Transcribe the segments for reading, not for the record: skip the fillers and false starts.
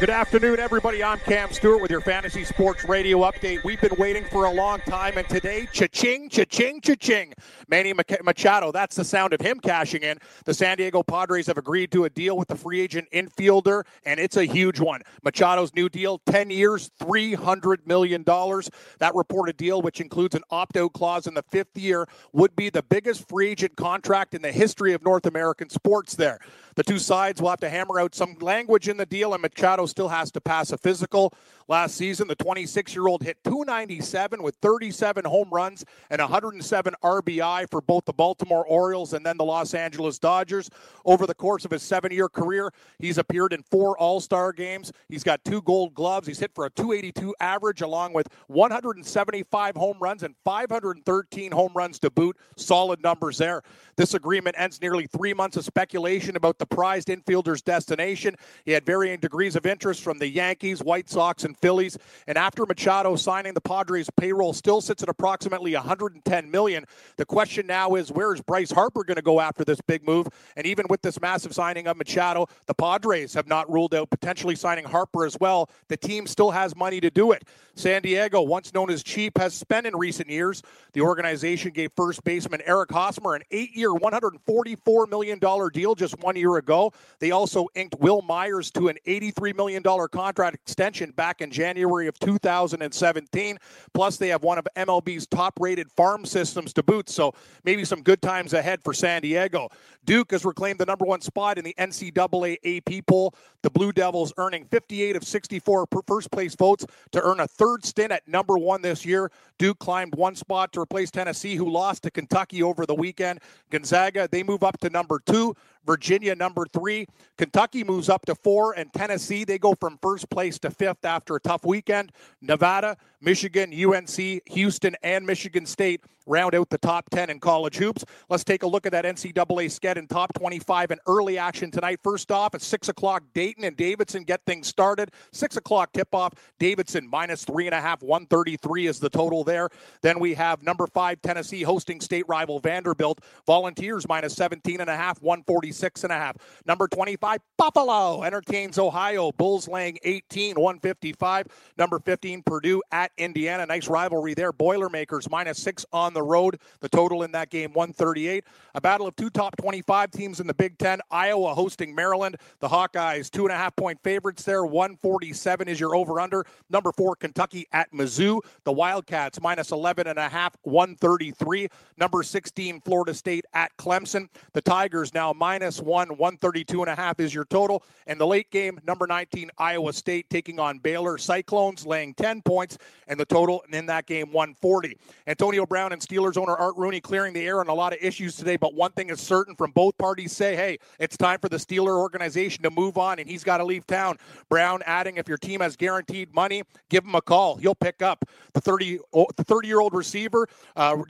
Good afternoon, everybody. I'm Cam Stewart with your Fantasy Sports Radio update. We've been waiting for a long time, and today, cha-ching, cha-ching, cha-ching. Manny Machado, that's the sound of him cashing in. The San Diego Padres have agreed to a deal with the free agent infielder, and it's a huge one. Machado's new deal, 10 years, $300 million. That reported deal, which includes an opt-out clause in the fifth year, would be the biggest free agent contract in the history of North American sports there. The two sides will have to hammer out some language in the deal, and Machado still has to pass a physical. Last season, the 26-year-old hit .297 with 37 home runs and 107 RBI for both the Baltimore Orioles and then the Los Angeles Dodgers. Over the course of his 7-year career, he's appeared in 4 All-Star games. He's got 2 gold gloves. He's hit for a .282 average along with 175 home runs and 513 home runs to boot. Solid numbers there. This agreement ends nearly 3 months of speculation about the prized infielder's destination. He had varying degrees of interest from the Yankees, White Sox, and Phillies. And after Machado signing, the Padres' payroll still sits at approximately $110 million. The question now is, where is Bryce Harper going to go after this big move? And even with this massive signing of Machado, the Padres have not ruled out potentially signing Harper as well. The team still has money to do it. San Diego, once known as cheap, has spent in recent years. The organization gave first baseman Eric Hosmer an 8-year, $144 million deal just 1 year ago. They also inked Will Myers to an $83 million contract extension back in January of 2017. Plus, they have one of MLB's top-rated farm systems to boot, so maybe some good times ahead for San Diego. Duke has reclaimed the number one spot in the NCAA AP poll. The Blue Devils earning 58 of 64 first-place votes to earn a third stint at number one this year. Duke climbed one spot to replace Tennessee, who lost to Kentucky over the weekend. Gonzaga, they move up to number 2. Virginia, number 3. Kentucky moves up to 4. And Tennessee, they go from first place to 5th after a tough weekend. Nevada, Michigan, UNC, Houston, and Michigan State round out the top 10 in college hoops. Let's take a look at that NCAA SCED and top 25 in early action tonight. First off, at 6 o'clock, Dayton and Davidson get things started. 6 o'clock tip-off, Davidson minus 3.5, 133 is the total there. Then we have number 5, Tennessee, hosting state rival Vanderbilt. Volunteers minus 17.5, 146.5. Number 25, Buffalo entertains Ohio. Bulls laying 18, 155. Number 15, Purdue at Indiana. Nice rivalry there. Boilermakers minus 6 on the road. The total in that game, 138. A battle of two top 25 teams in the Big Ten. Iowa hosting Maryland. The Hawkeyes, 2.5-point favorites there. 147 is your over-under. Number 4, Kentucky at Mizzou. The Wildcats, minus 11.5, 133. Number 16, Florida State at Clemson. The Tigers now minus 1, 132.5 is your total. And the late game, number 19, Iowa State taking on Baylor. Cyclones laying 10 points, and the total in that game, 140. Antonio Brown and Steelers owner Art Rooney clearing the air on a lot of issues today, but one thing is certain from both parties say, hey, it's time for the Steeler organization to move on, and he's got to leave town. Brown adding, if your team has guaranteed money, give him a call. He'll pick up. The 30-year-old receiver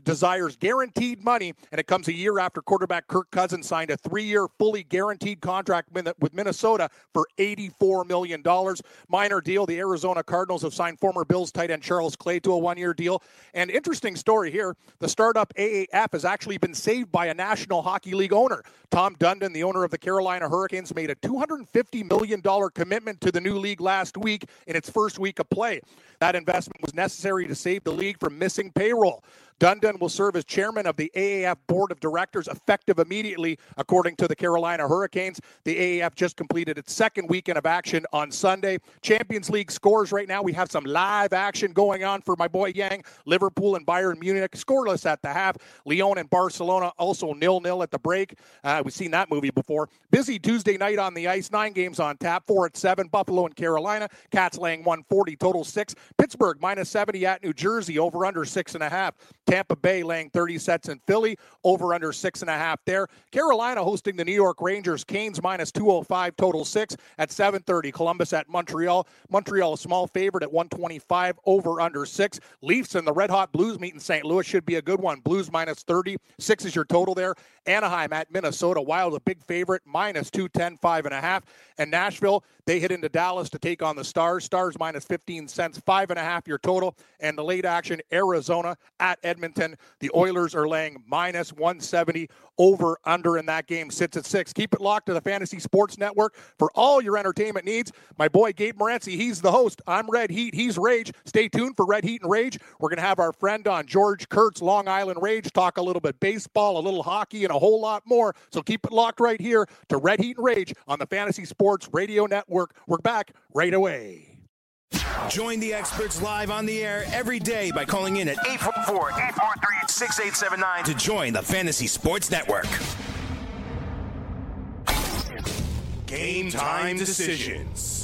desires guaranteed money, and it comes a year after quarterback Kirk Cousins signed a 3-year fully guaranteed contract with Minnesota for $84 million. Minor deal, the Arizona Cardinals have signed former Bills tight end Charles Clay to a 1-year deal. And interesting story here, the startup AAF has actually been saved by a National Hockey League owner. Tom Dundon, the owner of the Carolina Hurricanes, made a $250 million commitment to the new league last week in its first week of play. That investment was necessary to save the league from missing payroll. Dundon will serve as chairman of the AAF Board of Directors effective immediately, according to the Carolina Hurricanes. The AAF just completed its second weekend of action on Sunday. Champions League scores right now. We have some live action going on for my boy Yang. Liverpool and Bayern Munich scoreless at the half. Lyon and Barcelona also 0-0 at the break. We've seen that movie before. Busy Tuesday night on the ice. 9 games on tap. 4 at 7. Buffalo and Carolina. Cats laying 140. Total 6. Pittsburgh minus 70 at New Jersey. Over under 6.5. Tampa Bay laying 30 sets in Philly, over under 6.5 there. Carolina hosting the New York Rangers, Canes minus 205, total 6 at 7:30. Columbus at Montreal. Montreal a small favorite at 125, over under 6. Leafs and the Red Hot Blues meet in St. Louis, should be a good one. Blues minus 30, 6 is your total there. Anaheim at Minnesota, Wild a big favorite, minus 210, 5.5. And Nashville, they hit into Dallas to take on the Stars. Stars minus 15 cents, 5.5 your total. And the late action, Arizona at Edmonton. The Oilers are laying minus 170, over under in that game sits at 6. Keep it locked to the Fantasy Sports Network for all your entertainment needs. My boy Gabe Morency, he's the host. I'm Red Heat, he's Rage. Stay tuned for Red Heat and Rage. We're going to have our friend on, George Kurtz, Long Island Rage, talk a little bit baseball, a little hockey, and a whole lot more. So keep it locked right here to Red Heat and Rage on the Fantasy Sports Radio Network. We're back right away. Join the experts live on the air every day by calling in at 844-843-6879 to join the Fantasy Sports Network. Game Time Decisions.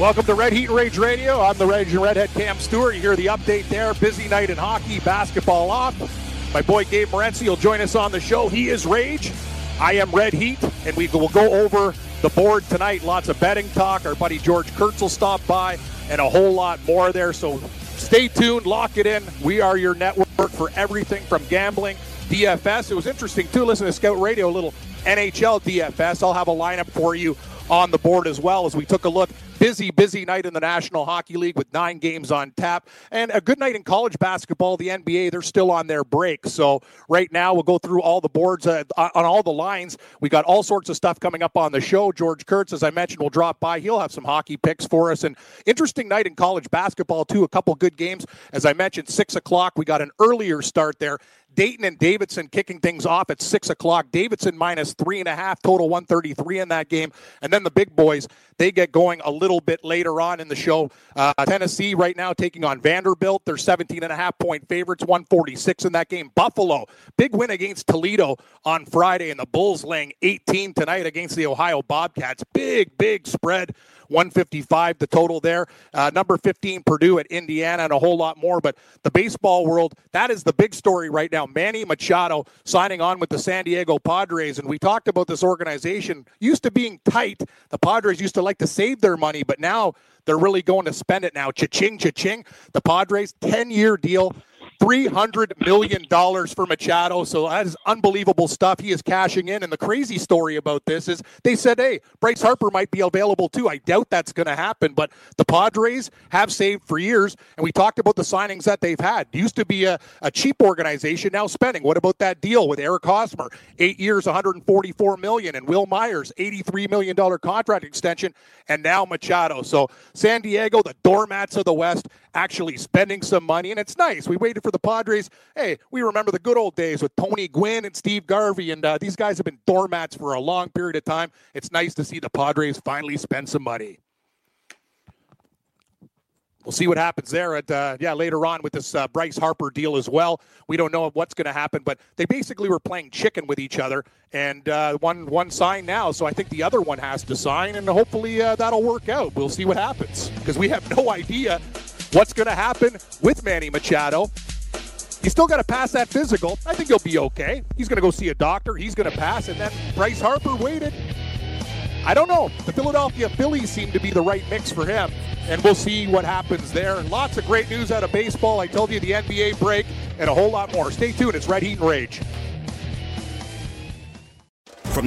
Welcome to Red Heat and Rage Radio. I'm the Rage and Redhead Cam Stewart. You hear the update there. Busy night in hockey, basketball off. My boy Gabe Morency will join us on the show. He is Rage. I am Red Heat, and we will go over the board tonight. Lots of betting talk. Our buddy George Kurtz will stop by, and a whole lot more there. So stay tuned. Lock it in. We are your network for everything from gambling, DFS. It was interesting, too. Listen to Scout Radio, a little NHL DFS. I'll have a lineup for you on the board as well as we took a look. Busy night in the National Hockey League with 9 games on tap. And a good night in college basketball. The NBA, they're still on their break. So right now we'll go through all the boards on all the lines. We got all sorts of stuff coming up on the show. George Kurtz, as I mentioned, will drop by. He'll have some hockey picks for us. And interesting night in college basketball, too. A couple good games. As I mentioned, 6 o'clock. We got an earlier start there. Dayton and Davidson kicking things off at 6 o'clock. Davidson minus 3.5, total 133 in that game. And then the big boys, they get going a little bit later on in the show. Tennessee right now taking on Vanderbilt. They're 17.5-point favorites, 146 in that game. Buffalo, big win against Toledo on Friday, and the Bulls laying 18 tonight against the Ohio Bobcats. Big spread. 155 the total there. Number 15, Purdue at Indiana, and a whole lot more. But the baseball world, that is the big story right now. Manny Machado signing on with the San Diego Padres. And we talked about this organization used to being tight. The Padres used to like to save their money, but now they're really going to spend it now. Cha-ching. The Padres, 10-year deal. $300 million for Machado, so that is unbelievable stuff. He is cashing in, and the crazy story about this is they said, hey, Bryce Harper might be available too. I doubt that's going to happen, but the Padres have saved for years, and we talked about the signings that they've had. Used to be a cheap organization, now spending. What about that deal with Eric Hosmer? 8 years, $144 million, and Will Myers, $83 million contract extension, and now Machado. So San Diego, the doormats of the West, actually spending some money, and it's nice. We waited for the Padres. Hey, we remember the good old days with Tony Gwynn and Steve Garvey, and these guys have been doormats for a long period of time. It's nice to see the Padres finally spend some money. We'll see what happens there at later on with this Bryce Harper deal as well. We don't know what's going to happen, but they basically were playing chicken with each other, and one signed now, so I think the other one has to sign, and hopefully that'll work out. We'll see what happens, because we have no idea what's going to happen with Manny Machado. He's still got to pass that physical. I think he'll be okay. He's going to go see a doctor. He's going to pass, and then Bryce Harper waited. I don't know. The Philadelphia Phillies seem to be the right mix for him, and we'll see what happens there. And lots of great news out of baseball. I told you, the NBA break and a whole lot more. Stay tuned. It's Red Heat and Rage. From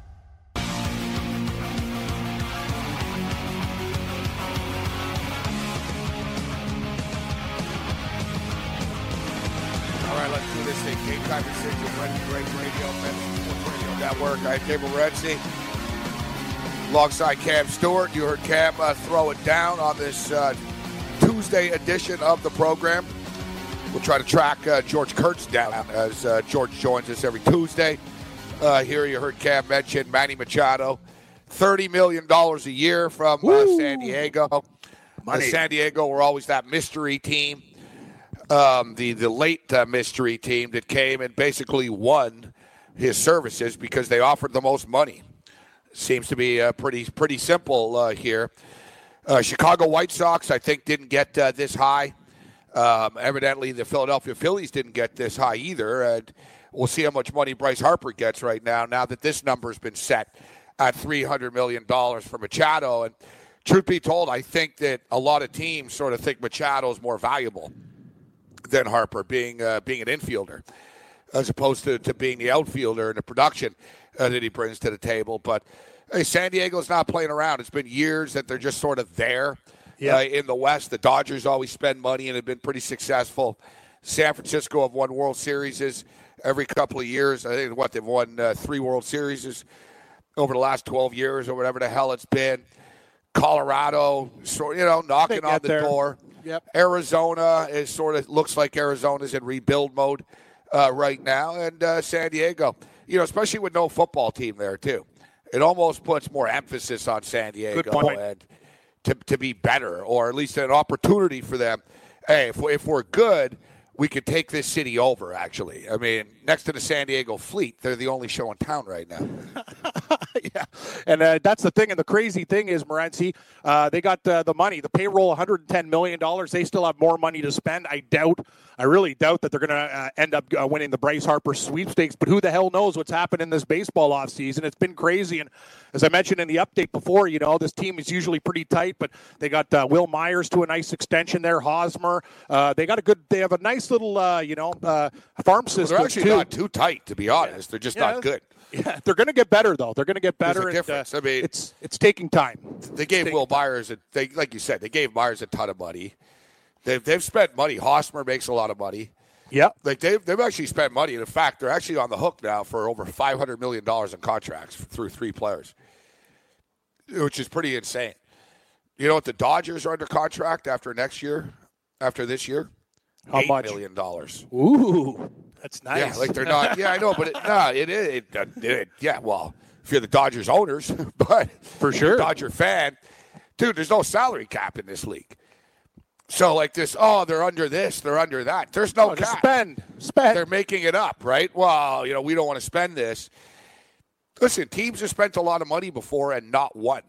You listening to Game Time Decision, Red Great Radio, Memphis Sports Radio Network. I'm Cable Renzi, alongside Cam Stewart. You heard Cam throw it down on this Tuesday edition of the program. We'll try to track George Kurtz down as George joins us every Tuesday. Here you heard Cam mention Manny Machado, $30 million a year from San Diego. San Diego were always that mystery team, the late mystery team that came and basically won his services because they offered the most money. Seems to be pretty simple here. Chicago White Sox, I think, didn't get this high. Evidently, the Philadelphia Phillies didn't get this high either. We'll see how much money Bryce Harper gets right now, now that this number's been set at $300 million for Machado. And truth be told, I think that a lot of teams sort of think Machado's more valuable than Harper, being an infielder, as opposed to being the outfielder and the production that he brings to the table. But hey, San Diego's not playing around. It's been years that they're just sort of there. Yeah. In the West, the Dodgers always spend money and have been pretty successful. San Francisco have won World Series every couple of years. I think, they've won three World Series over the last 12 years or whatever the hell it's been. Colorado, knocking on the door. Yep. Arizona is looks like Arizona's in rebuild mode right now. And San Diego, especially with no football team there, too. It almost puts more emphasis on San Diego. Good point. And, to be better, or at least an opportunity for them. Hey, if we're good, we could take this city over, actually. I mean, next to the San Diego Fleet, they're the only show in town right now. Yeah, and that's the thing. And the crazy thing is, Morency, they got the money. The payroll, $110 million. They still have more money to spend. I really doubt that they're going to end up winning the Bryce Harper sweepstakes. But who the hell knows what's happened in this baseball offseason? It's been crazy. And as I mentioned in the update before, this team is usually pretty tight. But they got Will Myers to a nice extension there, Hosmer. They have a nice little, farm system. They're actually not too tight, to be honest. Yeah. They're just not good. Yeah, they're going to get better, though. They're going to get better. There's a difference. And, it's taking time. They gave Will Myers, like you said, they gave Myers a ton of money. They've spent money. Hosmer makes a lot of money. Yeah, like they've actually spent money. In fact, they're actually on the hook now for over $500 million in contracts through three players, which is pretty insane. You know what? The Dodgers are under contract after this year. How much? $8 million. Ooh. That's nice. Yeah, like they're not. Yeah, I know, but it is. Yeah, well, if you're the Dodgers owners, but for sure, Dodger fan, dude, there's no salary cap in this league. So like this, they're under this, they're under that. There's no cap. Spend. They're making it up, right? Well, we don't want to spend this. Listen, teams have spent a lot of money before and not won,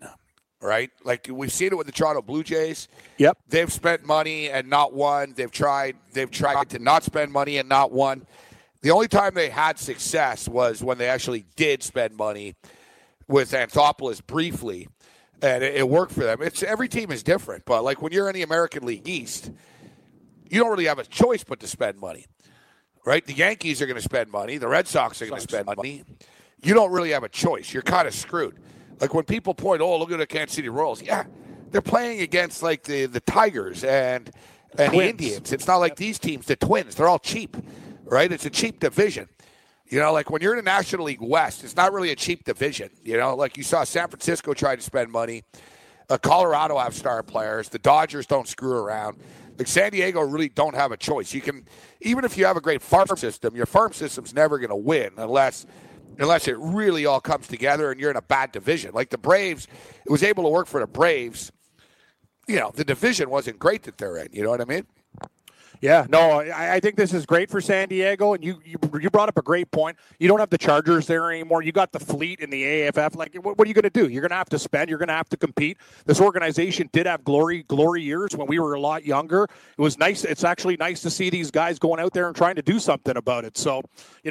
right? Like we've seen it with the Toronto Blue Jays. Yep, they've spent money and not won. They've tried to not spend money and not won. The only time they had success was when they actually did spend money with Anthopoulos briefly, and it worked for them. Every team is different, but like when you're in the American League East, you don't really have a choice but to spend money, right? The Yankees are going to spend money. The Red Sox are going to spend money. You don't really have a choice. You're kind of screwed. Like when people point, look at the Kansas City Royals. Yeah, they're playing against like the Tigers and the Indians. It's not like these teams, the Twins. They're all cheap. Right? It's a cheap division. Like when you're in the National League West, it's not really a cheap division. Like you saw San Francisco try to spend money. Colorado have star players. The Dodgers don't screw around. Like San Diego really don't have a choice. You can, even if you have a great farm system, your farm system's never going to win unless it really all comes together and you're in a bad division. Like the Braves, it was able to work for the Braves. The division wasn't great that they're in. You know what I mean? Yeah, no, I think this is great for San Diego, and you brought up a great point. You don't have the Chargers there anymore. You got the Fleet in the AFF. Like, what are you going to do? You're going to have to spend. You're going to have to compete. This organization did have glory years when we were a lot younger. It was nice. It's actually nice to see these guys going out there and trying to do something about it. So,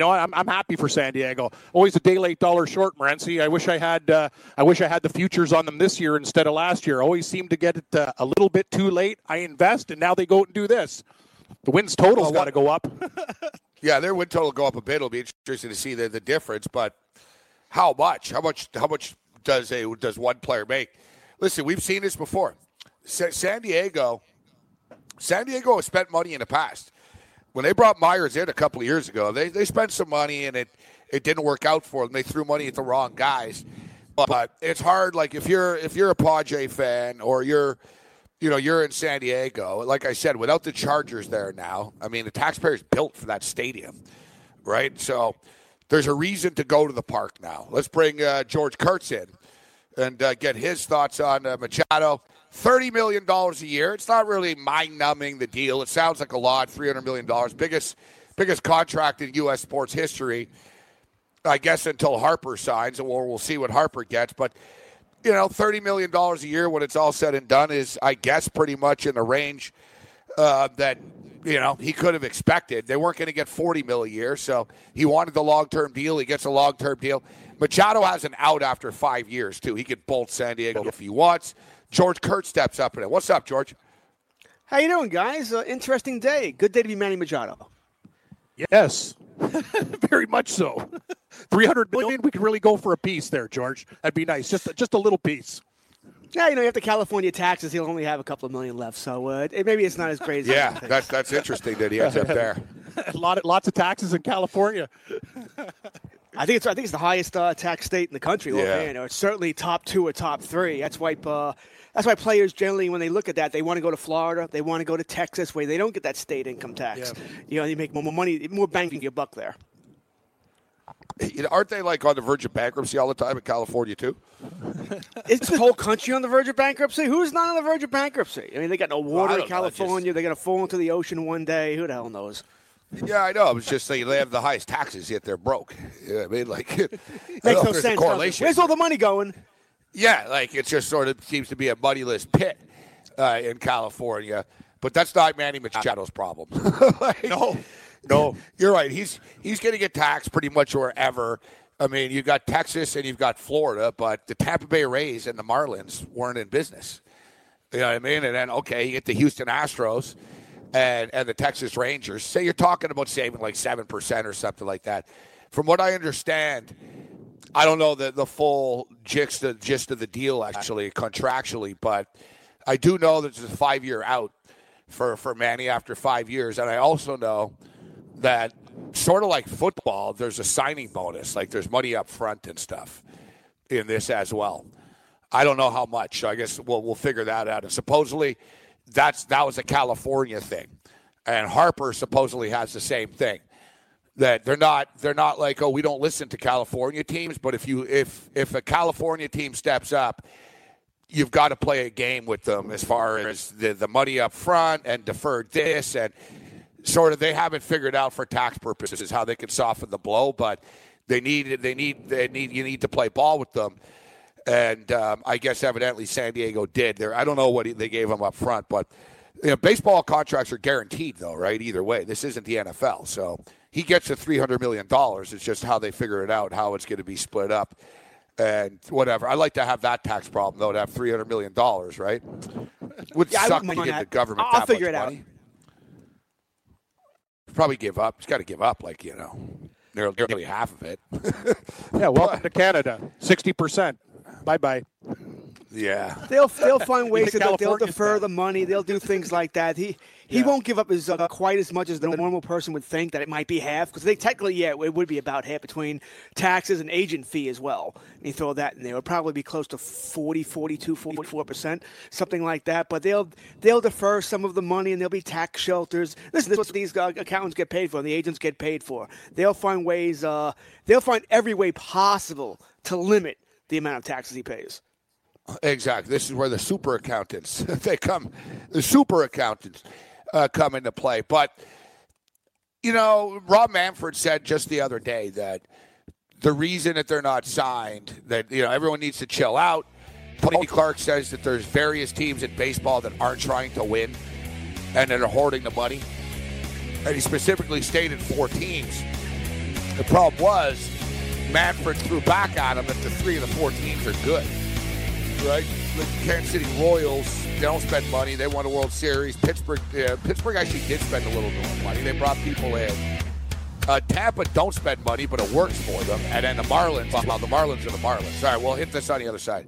I'm happy for San Diego. Always a day late, dollar short, Morency. I wish I had the futures on them this year instead of last year. Always seemed to get it a little bit too late. I invest, and now they go and do this. The wins total's got to go up. Yeah, their win total will go up a bit. It'll be interesting to see the difference, but how much? How much does one player make? Listen, we've seen this before. San Diego has spent money in the past. when they brought Myers in a couple of years ago, they spent some money and it didn't work out for them. They threw money at the wrong guys. But it's hard, like, if you're a Padre fan or you're in San Diego, like I said, without the Chargers there now, I mean, the taxpayers built for that stadium, right? So there's a reason to go to the park now. Let's bring George Kurtz in and get his thoughts on Machado. $30 million a year. It's not really mind-numbing, the deal. It sounds like a lot, $300 million. Biggest contract in U.S. sports history, I guess, until Harper signs, or we'll see what Harper gets. But, you know, $30 million a year when it's all said and done is, I guess, pretty much in the range that, you know, he could have expected. They weren't going to get $40 million a year, so he wanted the long-term deal. He gets a long-term deal. Machado has an out after 5 years, too. He could bolt San Diego if he wants. George Kurtz steps up in it. What's up, George? How you doing, guys? Interesting day. Good day to be Manny Machado. Yes, very much so. $300 million, we could really go for a piece there, George. That'd be nice, just a little piece. Yeah, you know, after California taxes, he'll only have a couple of million left, so maybe it's not as great as yeah, that's interesting that he ends up there. Lots of taxes in California. I think it's the highest tax state in the country, or it's certainly top two or top three. That's why players generally, when they look at that, they want to go to Florida, they want to go to Texas, where they don't get that state income tax. Yeah. You know, they make more money, more bang for your buck there. You know, aren't they like on the verge of bankruptcy all the time in California too? It's the whole country on the verge of bankruptcy. Who's not on the verge of bankruptcy? I mean, they got no water in California. They're going to fall into the ocean one day. Who the hell knows? Yeah, I know. I was just saying they have the highest taxes, yet they're broke. You know what I mean? Like, makes no sense. Correlation. Where's all the money going? Yeah, like it just sort of seems to be a moneyless pit in California. But that's not Manny Machado's problem. Like, no, you're right. He's going to get taxed pretty much wherever. I mean, you've got Texas and you've got Florida, but the Tampa Bay Rays and the Marlins weren't in business. You know what I mean? And then, okay, you get the Houston Astros and the Texas Rangers. Say you're talking about saving like 7% or something like that. From what I understand, I don't know the full gist of the deal, actually, contractually, but I do know that there's a 5-year out for Manny after 5 years. And I also know that sort of like football, there's a signing bonus. Like, there's money up front and stuff in this as well. I don't know how much. So I guess we'll figure that out. And supposedly that was a California thing. And Harper supposedly has the same thing. That they're not like, oh, we don't listen to California teams, but if a California team steps up, you've got to play a game with them as far as the money up front and deferred this, and sort of they haven't figured out for tax purposes how they can soften the blow, but you need to play ball with them, and I guess evidently San Diego did. There, I don't know what they gave them up front, but you know, baseball contracts are guaranteed though, right? Either way, this isn't the NFL, so. He gets the $300 million. It's just how they figure it out, how it's going to be split up and whatever. I'd like to have that tax problem, though, to have $300 million, right? Would suck to give the government that much money. I'll figure it out. Probably give up. He's got to give up, like, you know, nearly half of it. Yeah, welcome to Canada. 60%. Bye-bye. Yeah. They'll find ways that they'll defer the money. They'll do things like that. He won't give up his quite as much as the normal person would think, that it might be half, because they technically, it would be about half between taxes and agent fee as well. And you throw that in there. It would probably be close to 40, 42, 44%, something like that. But they'll defer some of the money, and there'll be tax shelters. Listen, this is what these accountants get paid for and the agents get paid for. They'll find ways, they'll find every way possible to limit the amount of taxes he pays. Exactly. This is where the super accountants come into play. But, you know, Rob Manfred said just the other day that the reason that they're not signed, that, you know, everyone needs to chill out. Tony Clark says that there's various teams in baseball that aren't trying to win and that are hoarding the money. And he specifically stated 4 teams. The problem was Manfred threw back at him that the 3 of the 4 teams are good. Right, the Kansas City Royals, they don't spend money. They won a World Series. Pittsburgh actually did spend a little bit of money. They brought people in. Tampa don't spend money, but it works for them. And then the Marlins are the Marlins. All right, we'll hit this on the other side.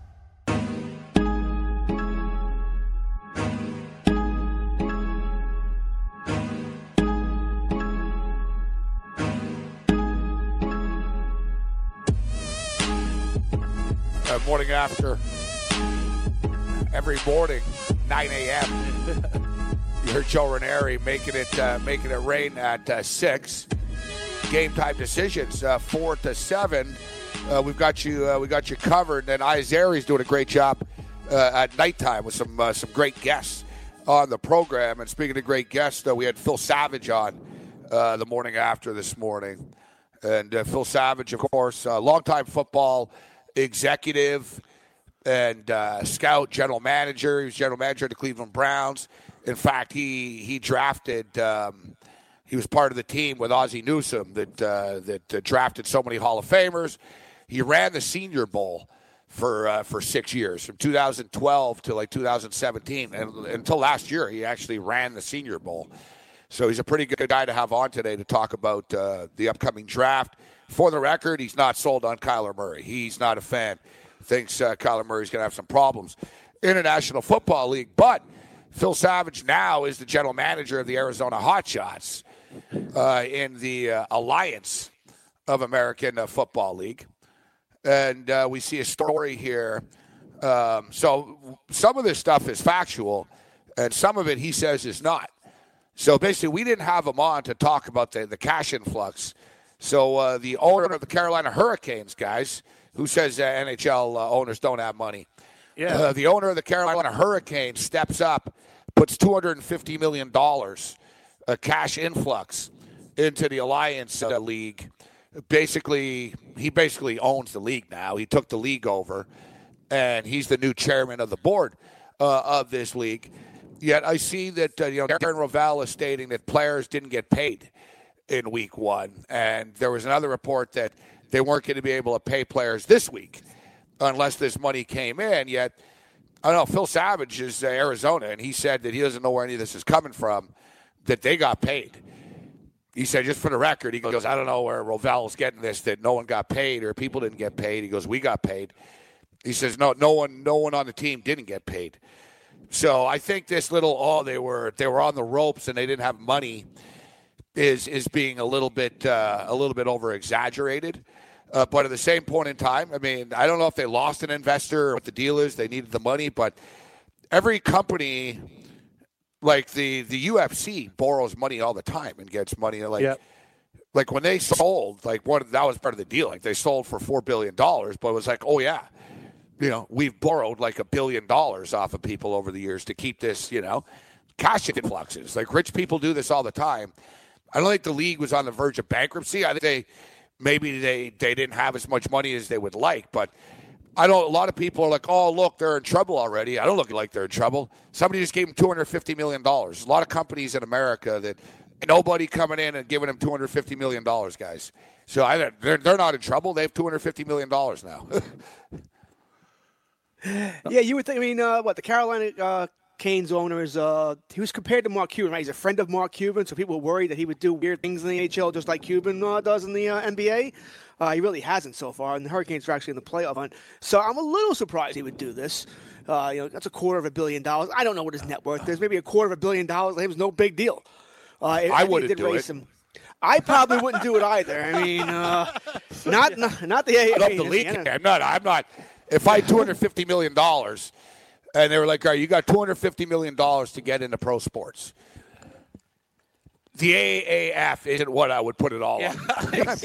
Morning after. Every morning, 9 a.m. You heard Joe Ranieri making it rain at 6. Game time decisions 4 to 7. We got you covered. And Izeri's doing a great job at nighttime with some great guests on the program. And speaking of great guests, though, we had Phil Savage on the morning after this morning. And Phil Savage, of course, longtime football executive and scout, general manager. He was general manager of the Cleveland Browns. In fact, he drafted. He was part of the team with Ozzie Newsome that drafted so many Hall of Famers. He ran the Senior Bowl for 6 years, from 2012 to like 2017, and until last year, he actually ran the Senior Bowl. So he's a pretty good guy to have on today to talk about the upcoming draft. For the record, he's not sold on Kyler Murray. He's not a fan. Thinks Kyler Murray's going to have some problems in the National Football League. But Phil Savage now is the general manager of the Arizona Hotshots in the Alliance of American Football League. And we see a story here. So some of this stuff is factual, and some of it he says is not. So basically, we didn't have him on to talk about the cash influx. So the owner of the Carolina Hurricanes, guys, who says NHL owners don't have money. Yeah. The owner of the Carolina Hurricanes steps up, puts $250 million cash influx into the Alliance League. Basically, he basically owns the league now. He took the league over, and he's the new chairman of the board of this league. Yet I see that Darren Rovell is stating that players didn't get paid in week one, and there was another report that they weren't going to be able to pay players this week unless this money came in. Yet, I don't know, Phil Savage is Arizona, and he said that he doesn't know where any of this is coming from, that they got paid. He said, just for the record, he goes, I don't know where Rovell's getting this, that no one got paid or people didn't get paid. He goes, we got paid. He says, no one on the team didn't get paid. So I think this little, they were on the ropes and they didn't have money, is being a little bit over exaggerated, but at the same point in time, I mean, I don't know if they lost an investor or what the deal is. They needed the money, but every company, like the UFC, borrows money all the time and gets money. Like when they sold, like what that was part of the deal. Like they sold for $4 billion, but it was like, oh yeah, we've borrowed like $1 billion off of people over the years to keep this, cash influxes. Like rich people do this all the time. I don't think the league was on the verge of bankruptcy. I think they didn't have as much money as they would like. But I know a lot of people are like, oh, look, they're in trouble already. I don't look like they're in trouble. Somebody just gave them $250 million. There's a lot of companies in America that nobody coming in and giving them $250 million, guys. So they're not in trouble. They have $250 million now. Yeah, you would think, the Carolina Canes owner is he was compared to Mark Cuban, right? He's a friend of Mark Cuban, so people were worried that he would do weird things in the NHL just like Cuban does in the NBA. He really hasn't so far, and the Hurricanes are actually in the playoff hunt. So I'm a little surprised he would do this. That's $250 million. I don't know what his net worth is. Maybe $250 million. It was no big deal. I wouldn't do it. I probably wouldn't do it either. I mean, not the AAA. I love the league. I'm not. If I had $250 million. And they were like, all right, you got $250 million to get into pro sports. The AAF isn't what I would put it all on. Yeah,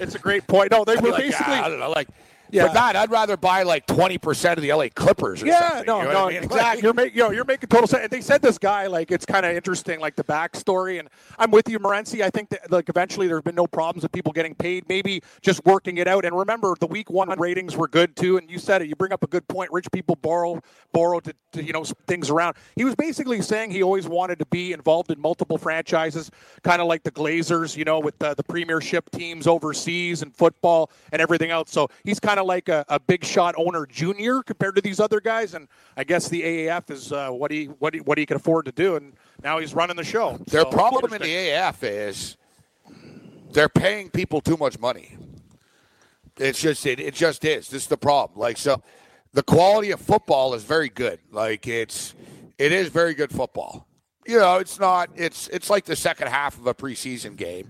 it's a great point. No, they were like, basically. I don't know. Like, Yeah. For that, I'd rather buy like 20% of the LA Clippers or something. Yeah, no, I mean? Exactly. You're making total sense. And they said this guy, like, it's kind of interesting, like the backstory. And I'm with you, Morency. I think that, like, eventually there have been no problems with people getting paid, maybe just working it out. And remember, the week one ratings were good too. And you said it, you bring up a good point. Rich people borrow to things around. He was basically saying he always wanted to be involved in multiple franchises, kind of like the Glazers, with the premiership teams overseas and football and everything else. So he's kind of like a big shot owner junior compared to these other guys. And I guess the AAF is what he can afford to do. And now he's running the show. Their problem in the AAF is they're paying people too much money. It just is. This is the problem. Like, so the quality of football is very good. Like, it is very good football. It's like the second half of a preseason game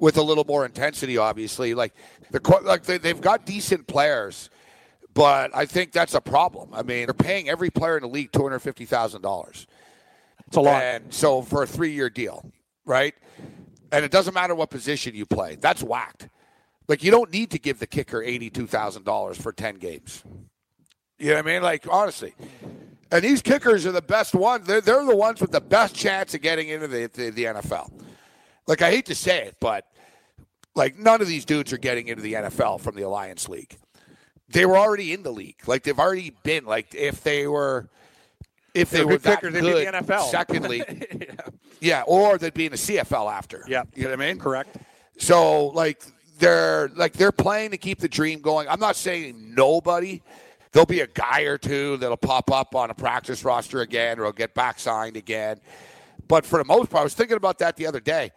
with a little more intensity, obviously. They've got decent players, but I think that's a problem. I mean, they're paying every player in the league $250,000. It's a lot. And so for a 3-year deal, right? And it doesn't matter what position you play. That's whacked. Like, you don't need to give the kicker $82,000 for 10 games. You know what I mean? Like, honestly. And these kickers are the best ones. They're the ones with the best chance of getting into the NFL. Like, I hate to say it, but, like, none of these dudes are getting into the NFL from the Alliance League. They were already in the league. Like, they've already been. Like, if they were that kickers, good, they'd be in the NFL. Secondly, yeah, or they'd be in the CFL after. Yeah. You know what I mean? Correct. So, like, they're playing to keep the dream going. I'm not saying nobody. There'll be a guy or two that'll pop up on a practice roster again or will get back signed again. But for the most part, I was thinking about that the other day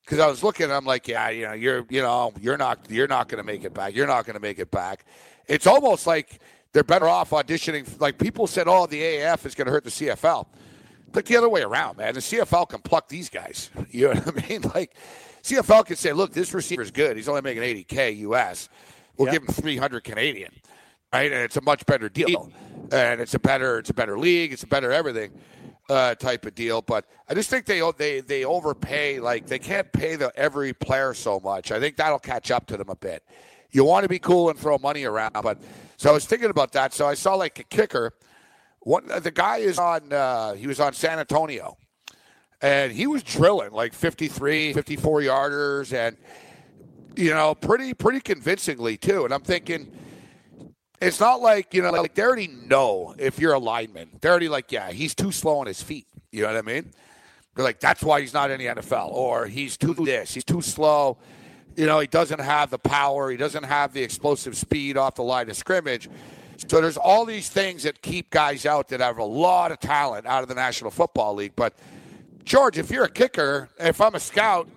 because I was looking and I'm like, yeah, you're not going to make it back. You're not going to make it back. It's almost like they're better off auditioning. Like, people said, oh, the AAF is going to hurt the CFL. Look the other way around, man. The CFL can pluck these guys. You know what I mean? Like, CFL can say, look, this receiver's good. He's only making $80K US. We'll give him $300 Canadian, right? And it's a much better deal, and it's a better league, it's a better everything type of deal. But I just think they overpay. Like, they can't pay every player so much. I think that'll catch up to them a bit. You want to be cool and throw money around, but so I was thinking about that. So I saw, like, a kicker. One, the guy is on. He was on San Antonio. And he was drilling, like, 53, 54-yarders and, pretty convincingly, too. And I'm thinking, it's not like, like, they already know if you're a lineman. They're already like, yeah, he's too slow on his feet. You know what I mean? They're like, that's why he's not in the NFL. Or he's too this. He's too slow. He doesn't have the power. He doesn't have the explosive speed off the line of scrimmage. So there's all these things that keep guys out that have a lot of talent out of the National Football League. But, George, if you're a kicker, if I'm a scout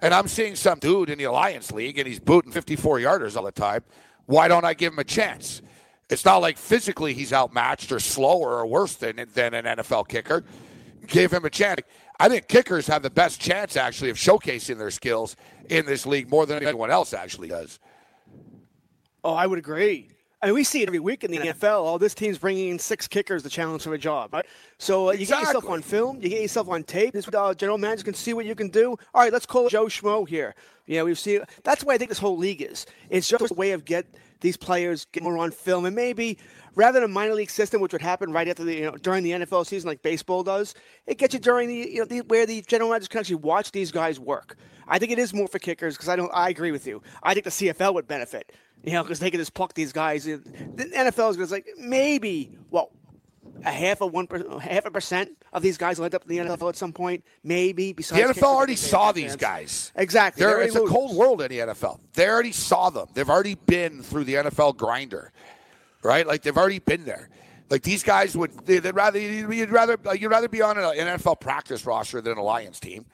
and I'm seeing some dude in the Alliance League and he's booting 54-yarders all the time, why don't I give him a chance? It's not like physically he's outmatched or slower or worse than an NFL kicker. Give him a chance. I think kickers have the best chance, actually, of showcasing their skills in this league more than anyone else actually does. Oh, I would agree. I mean, we see it every week in the NFL. All this team's bringing in 6 kickers to challenge for a job. Right? So you get yourself on film. You get yourself on tape. This general manager can see what you can do. All right, let's call it Joe Schmo here. We've seen. That's what I think this whole league is. It's just a way of get these players get more on film. And maybe rather than a minor league system, which would happen right after during the NFL season, like baseball does, it gets you during where the general managers can actually watch these guys work. I think it is more for kickers because I agree with you. I think the CFL would benefit. Because they can just pluck these guys. The NFL is just like maybe, a half a percent of these guys will end up in the NFL at some point. Maybe. Besides, the NFL already saw these guys. Exactly. It's a cold world in the NFL. They already saw them. They've already been through the NFL grinder, right? Like, they've already been there. Like, these guys would. You'd rather be on an NFL practice roster than a Lions team.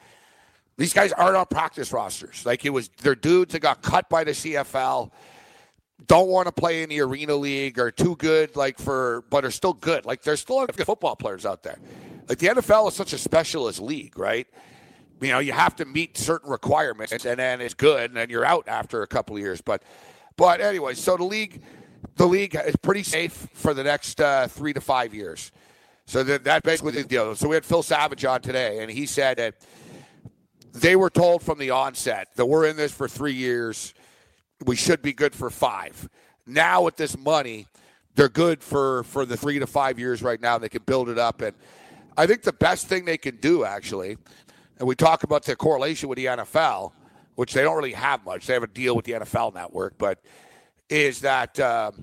These guys aren't on practice rosters. Like, they're dudes that got cut by the CFL. Don't want to play in the Arena League or too good, but are still good. Like, there's still football players out there. Like, the NFL is such a specialist league, right? You have to meet certain requirements, and then it's good, and then you're out after a couple of years. But anyway, so the league is pretty safe for the next 3 to 5 years. So that basically is the deal. So we had Phil Savage on today, and he said that they were told from the onset that we're in this for 3 years. We should be good for 5. now with this money, they're good for the 3 to 5 years right now. They can build it up. And I think the best thing they can do, actually, and we talk about the correlation with the NFL, which they don't really have much. They have a deal with the NFL network, but is that the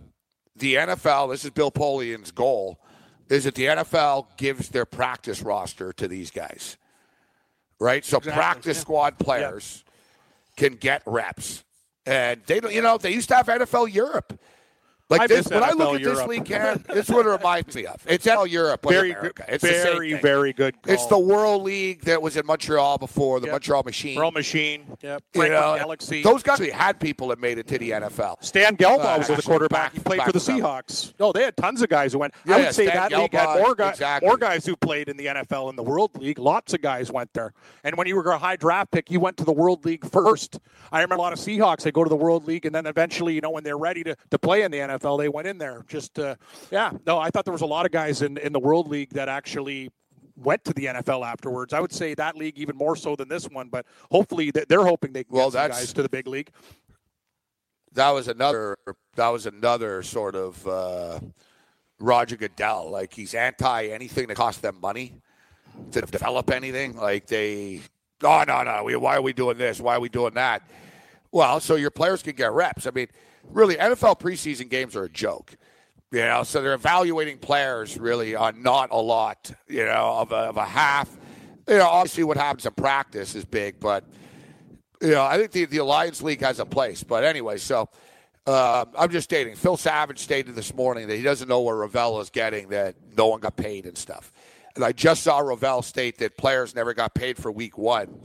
NFL, this is Bill Polian's goal, is that the NFL gives their practice roster to these guys, right? So exactly, practice squad players can get reps. And they don't, you know, they used to have NFL Europe. Like I this, when NFL I look at Europe. This weekend, it's what it reminds me of. It's NFL Europe, very, America. It's very, very good call. It's the World League that was in Montreal before, the Montreal Machine. Montreal Machine, Galaxy. Those guys had people that made it to the NFL. Stan Gelbaugh was the quarterback. He played for the Seahawks. No, they had tons of guys who went. Yeah, I would say Stan league had more guys, more guys who played in the NFL in the World League. Lots of guys went there. And when you were a high draft pick, you went to the World League first. I remember a lot of Seahawks, they go to the World League, and then eventually, you know, when they're ready to play in the NFL, they went in there. Just, no, I thought there was a lot of guys in the World League that actually went to the NFL afterwards. I would say that league even more so than this one, but hopefully they're hoping they can get guys to the big league. That was another sort of Roger Goodell. Like, he's anti anything that costs them money to develop anything. Like, why are we doing this? Why are we doing that? Well, so your players can get reps. I mean, really, NFL preseason games are a joke, you know, so they're evaluating players really on not a lot, you know, of a half. You know, obviously what happens in practice is big, but, you know, I think the Alliance League has a place. But anyway, so I'm just stating, Phil Savage stated this morning that he doesn't know where Ravel is getting, that no one got paid and stuff. And I just saw Ravel state that players never got paid for week one.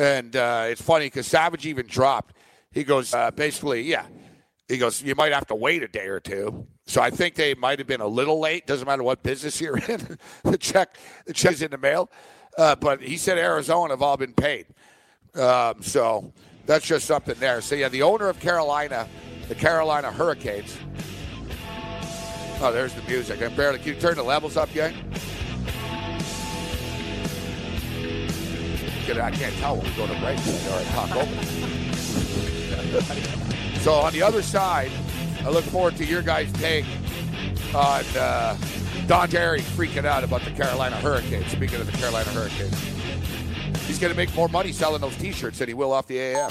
And it's funny because Savage even dropped. He goes, He goes, you might have to wait a day or two. So I think they might have been a little late. Doesn't matter what business you're in. The check's in the mail. But he said Arizona have all been paid. So that's just something there. So, yeah, the owner of Carolina, the Carolina Hurricanes. Oh, there's the music. Can you turn the levels up, gang? I can't tell when we go to break. All right, talk over. So on the other side, I look forward to your guys' take on Don Cherry freaking out about the Carolina Hurricanes. Speaking of the Carolina Hurricanes, he's going to make more money selling those T-shirts than he will off the AAF.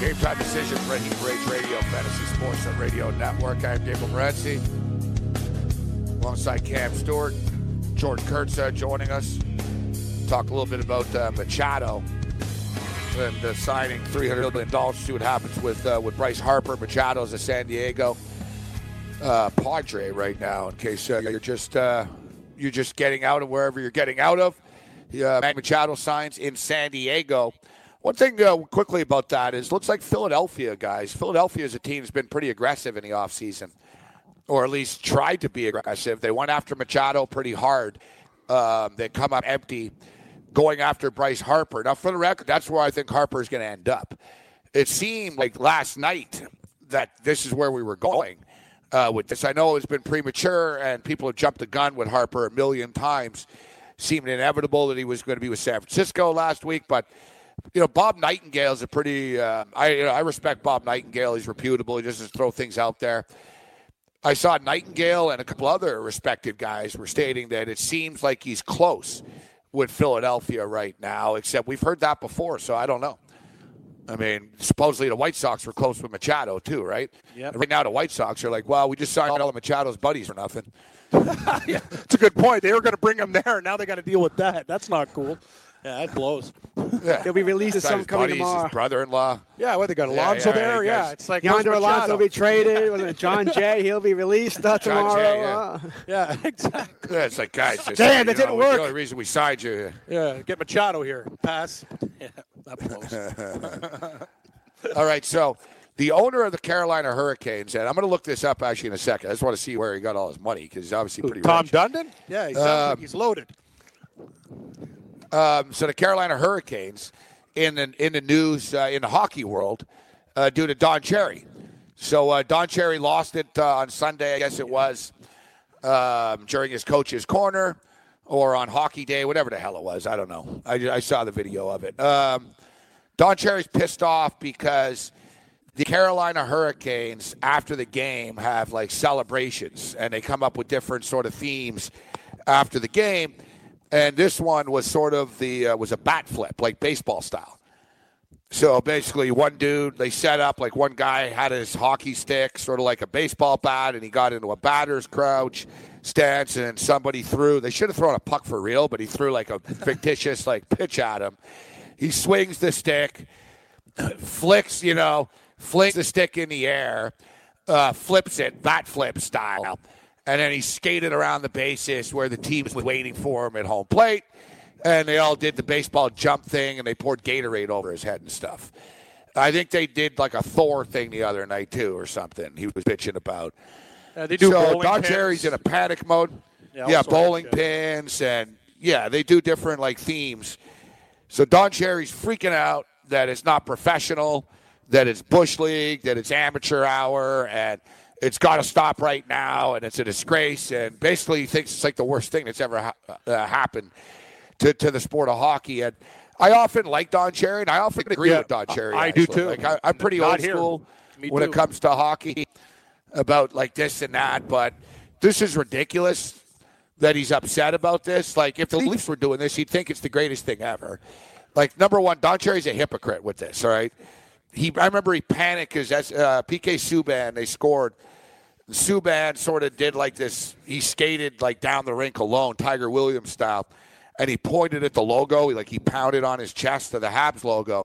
Game time decision, Breaking Rage Radio, Fantasy Sports and Radio Network. I'm Dave Morenzi, alongside Cam Stewart, George Kurtz joining us. Talk a little bit about Machado and signing $300 million. See what happens with Bryce Harper. Machado's a San Diego Padre right now. In case you're just getting out of wherever you're getting out of, Manny Machado signs in San Diego. One thing quickly about that is, looks like Philadelphia, guys. Philadelphia as a team has been pretty aggressive in the offseason, or at least tried to be aggressive. They went after Machado pretty hard. They come up empty going after Bryce Harper. Now, for the record, that's where I think Harper is going to end up. It seemed like last night that this is where we were going with this. I know it's been premature, and people have jumped the gun with Harper a million times. Seemed inevitable that he was going to be with San Francisco last week, but you know, Bob Nightingale's a pretty I respect Bob Nightingale. He's reputable. He doesn't throw things out there. I saw Nightingale and a couple other respected guys were stating that it seems like he's close with Philadelphia right now, except we've heard that before, so I don't know. I mean, supposedly the White Sox were close with Machado too, right? Yeah. Right now the White Sox are like, well, we just signed all of Machado's buddies for nothing. Yeah, it's a good point. They were going to bring him there, and now they got to deal with that. That's not cool. Yeah, that blows. Yeah. He'll be released as some coming tomorrow. His brother-in-law. Yeah, well, they got Alonso there. Yeah, it's like Yonder Alonso will be traded. Wasn't it John Jay? He'll be released tomorrow. Jay, yeah, exactly. Yeah, it's like, guys, damn, that didn't work. The only reason we signed you. Yeah, get Machado here. Pass. Yeah. Up close. All right, so the owner of the Carolina Hurricanes, and I'm going to look this up actually in a second. I just want to see where he got all his money because he's obviously pretty rich. Tom Dundon? Yeah, he sounds like he's loaded. So the Carolina Hurricanes in the news in the hockey world due to Don Cherry. So Don Cherry lost it on Sunday, I guess it was, during his coach's corner or on hockey day, whatever the hell it was. I don't know. I saw the video of it. Don Cherry's pissed off because the Carolina Hurricanes, after the game, have, like, celebrations, and they come up with different sort of themes after the game. And this one was sort of the was a bat flip, like baseball style. So basically one dude, they set up, like one guy had his hockey stick, sort of like a baseball bat, and he got into a batter's crouch stance, and somebody threw. They should have thrown a puck for real, but he threw like a fictitious like pitch at him. He swings the stick, flicks the stick in the air, flips it, bat flip style. And then he skated around the bases where the team was waiting for him at home plate. And they all did the baseball jump thing, and they poured Gatorade over his head and stuff. I think they did like a Thor thing the other night, too, or something he was bitching about. They do so Don Cherry's in a panic mode. Yeah, bowling pins. And, yeah, they do different, like, themes. So Don Cherry's freaking out that it's not professional, that it's Bush League, that it's amateur hour, and it's got to stop right now, and it's a disgrace. And basically he thinks it's like the worst thing that's ever happened to the sport of hockey. And I often like Don Cherry, and I often agree with Don Cherry. I do, too. Like, I'm pretty old school when it comes to hockey about, like, this and that. But this is ridiculous that he's upset about this. Like, if the Leafs were doing this, he'd think it's the greatest thing ever. Like, number one, Don Cherry's a hypocrite with this, all right? I remember he panicked because P.K. Subban, they scored. Subban sort of did like this. He skated like down the rink alone, Tiger Williams style, and he pointed at the logo. He pounded on his chest to the Habs logo.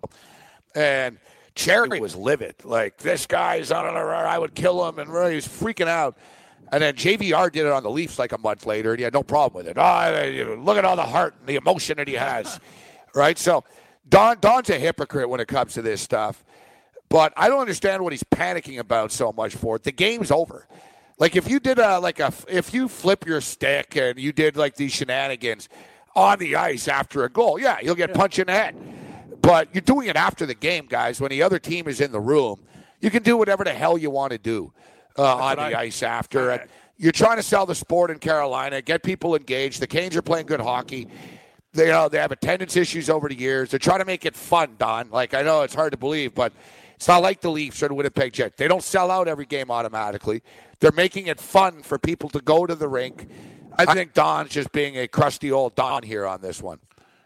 And Cherry was livid. Like, this guy's on an error. I would kill him. And really, he was freaking out. And then JVR did it on the Leafs like a month later, and he had no problem with it. Oh, look at all the heart and the emotion that he has. Right? So Don's a hypocrite when it comes to this stuff. But I don't understand what he's panicking about so much for it. The game's over. Like, if you did if you flip your stick and you did, like, these shenanigans on the ice after a goal, yeah, you'll get punched in the head. But you're doing it after the game, guys, when the other team is in the room. You can do whatever the hell you want to do on the ice after. And you're trying to sell the sport in Carolina, get people engaged. The Canes are playing good hockey. They have attendance issues over the years. They're trying to make it fun, Don. Like, I know it's hard to believe, but it's not like the Leafs or the Winnipeg Jets. They don't sell out every game automatically. They're making it fun for people to go to the rink. I think Don's just being a crusty old Don here on this one.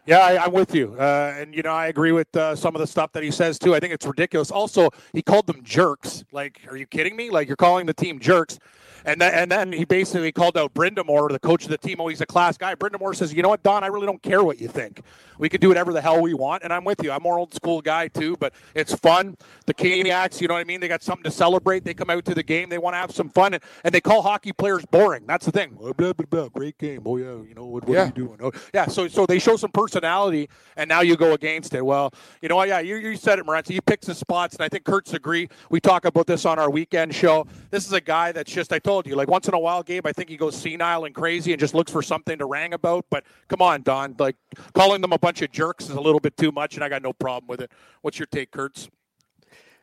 Yeah, I'm with you. I agree with some of the stuff that he says, too. I think it's ridiculous. Also, he called them jerks. Like, are you kidding me? Like, you're calling the team jerks. And then he basically called out Brindamore, the coach of the team. Oh, he's a class guy. Brindamore says, you know what, Don, I really don't care what you think. We can do whatever the hell we want, and I'm with you. I'm more old school guy, too, but it's fun. The Caniacs, you know what I mean? They got something to celebrate. They come out to the game. They want to have some fun, and they call hockey players boring. That's the thing. Blah, blah, blah, blah. Great game. Oh, yeah, you know, what are you doing? Oh, yeah, so they show some personality, and now you go against it. Well, you know what, yeah, you said it, Morency. He picks his spots, and I think Kurtz agree. We talk about this on our weekend show. This is a guy that's just, I told you, like, once in a while, Gabe, I think he goes senile and crazy and just looks for something to rant about. But come on, Don, like, calling them a bunch of jerks is a little bit too much, and I got no problem with it. What's your take, Kurtz?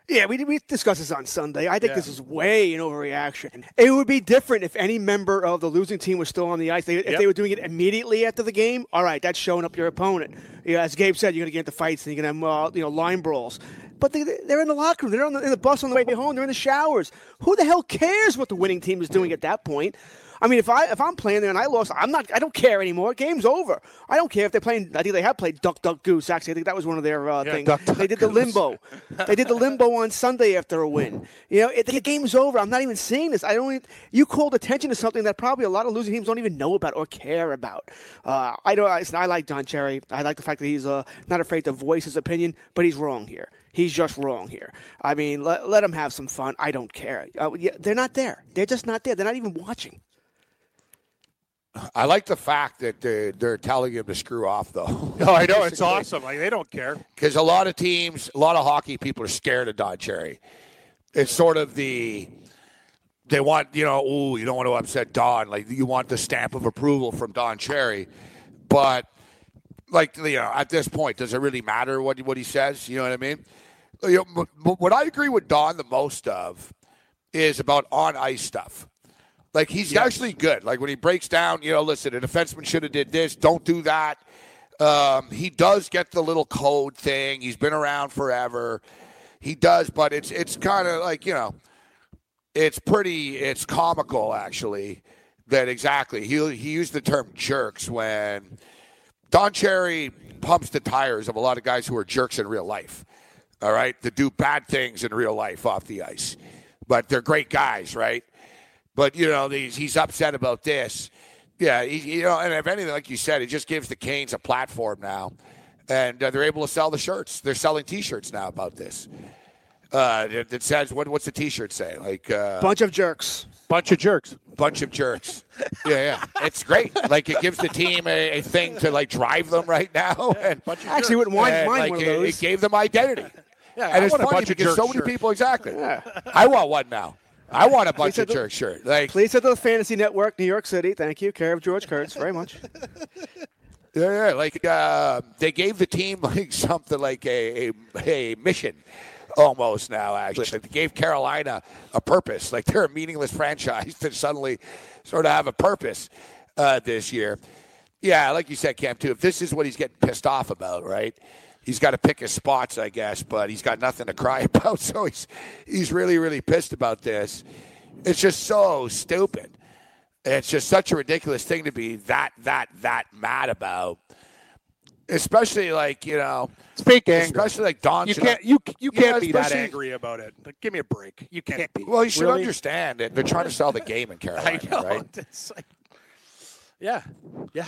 Yeah, we discussed this on Sunday. I think this is way an overreaction. It would be different if any member of the losing team was still on the ice. If they were doing it immediately after the game, all right, that's showing up your opponent. Yeah, as Gabe said, you're going to get into fights and you're going to have line brawls. But they're in the locker room. They're in the bus on the way home. They're in the showers. Who the hell cares what the winning team is doing at that point? I mean, if I'm playing there and I lost, I don't care anymore. Game's over. I don't care if they're playing. I think they have played Duck Duck Goose. Actually, I think that was one of their things. They did the limbo on Sunday after a win. The game's over. I'm not even seeing this. You called attention to something that probably a lot of losing teams don't even know about or care about. I like Don Cherry. I like the fact that he's not afraid to voice his opinion, but he's wrong here. He's just wrong here. I mean, let them have some fun. I don't care. They're not there. They're just not there. They're not even watching. I like the fact that they're telling him to screw off, though. No, I know. It's awesome. Like, they don't care. Because a lot of teams, a lot of hockey people are scared of Don Cherry. It's sort of the, they want, you know, ooh, you don't want to upset Don. Like, you want the stamp of approval from Don Cherry. But, like, you know, at this point, does it really matter what he says? You know what I mean? You know, what I agree with Don the most of is about on-ice stuff. Like, he's actually good. Like, when he breaks down, you know, listen, a defenseman should have did this. Don't do that. He does get the little code thing. He's been around forever. He does, but it's kind of like, you know, it's comical, actually, that exactly. He used the term jerks when Don Cherry pumps the tires of a lot of guys who are jerks in real life, all right, that do bad things in real life off the ice. But they're great guys, right? But, you know, he's upset about this. Yeah, you know, and if anything, like you said, it just gives the Canes a platform now. And they're able to sell the shirts. They're selling T-shirts now about this. It says, what's the T-shirt say? Like bunch of jerks. Bunch of jerks. Bunch of jerks. Yeah. It's great. Like, it gives the team a thing to, like, drive them right now. And I actually wouldn't mind one of those. It gave them identity. Yeah, and it's funny because so many people, exactly. Yeah. I want one now. I want a bunch of jerk shirt. Like, please at the Fantasy Network, New York City. Thank you. Care of George Kurtz. Very much. Yeah. Like, they gave the team like something like a mission almost now, actually. Like, they gave Carolina a purpose. Like, they're a meaningless franchise to suddenly sort of have a purpose this year. Yeah, like you said, Cam, too, if this is what he's getting pissed off about, right? He's got to pick his spots, I guess, but he's got nothing to cry about, so he's really, really pissed about this. It's just so stupid. It's just such a ridiculous thing to be that mad about, especially like, you know, especially like Don. You can't be that angry about it. Like, give me a break. You can't be. Well, you should understand it. They're trying to sell the game in Carolina, I know, right? It's like, Yeah,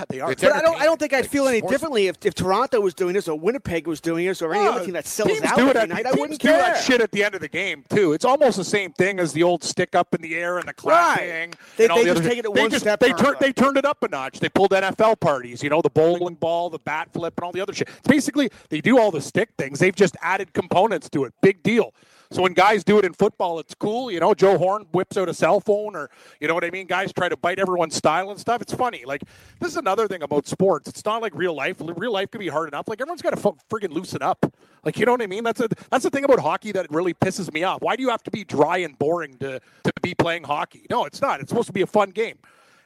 they are. It's but I don't think I'd feel any differently if Toronto was doing this or Winnipeg was doing this or any other team that sells out every night. I wouldn't care. Do that shit at the end of the game too. It's almost the same thing as the old stick up in the air and the clapping. Right. They just take it one step. They turned it up a notch. They pulled NFL parties. You know, the bowling ball, the bat flip, and all the other shit. It's basically they do all the stick things. They've just added components to it. Big deal. So when guys do it in football, it's cool. You know, Joe Horn whips out a cell phone or, you know what I mean? Guys try to bite everyone's style and stuff. It's funny. Like, this is another thing about sports. It's not like real life. Real life can be hard enough. Like, everyone's got to friggin' loosen up. Like, you know what I mean? That's the thing about hockey that really pisses me off. Why do you have to be dry and boring to be playing hockey? No, it's not. It's supposed to be a fun game.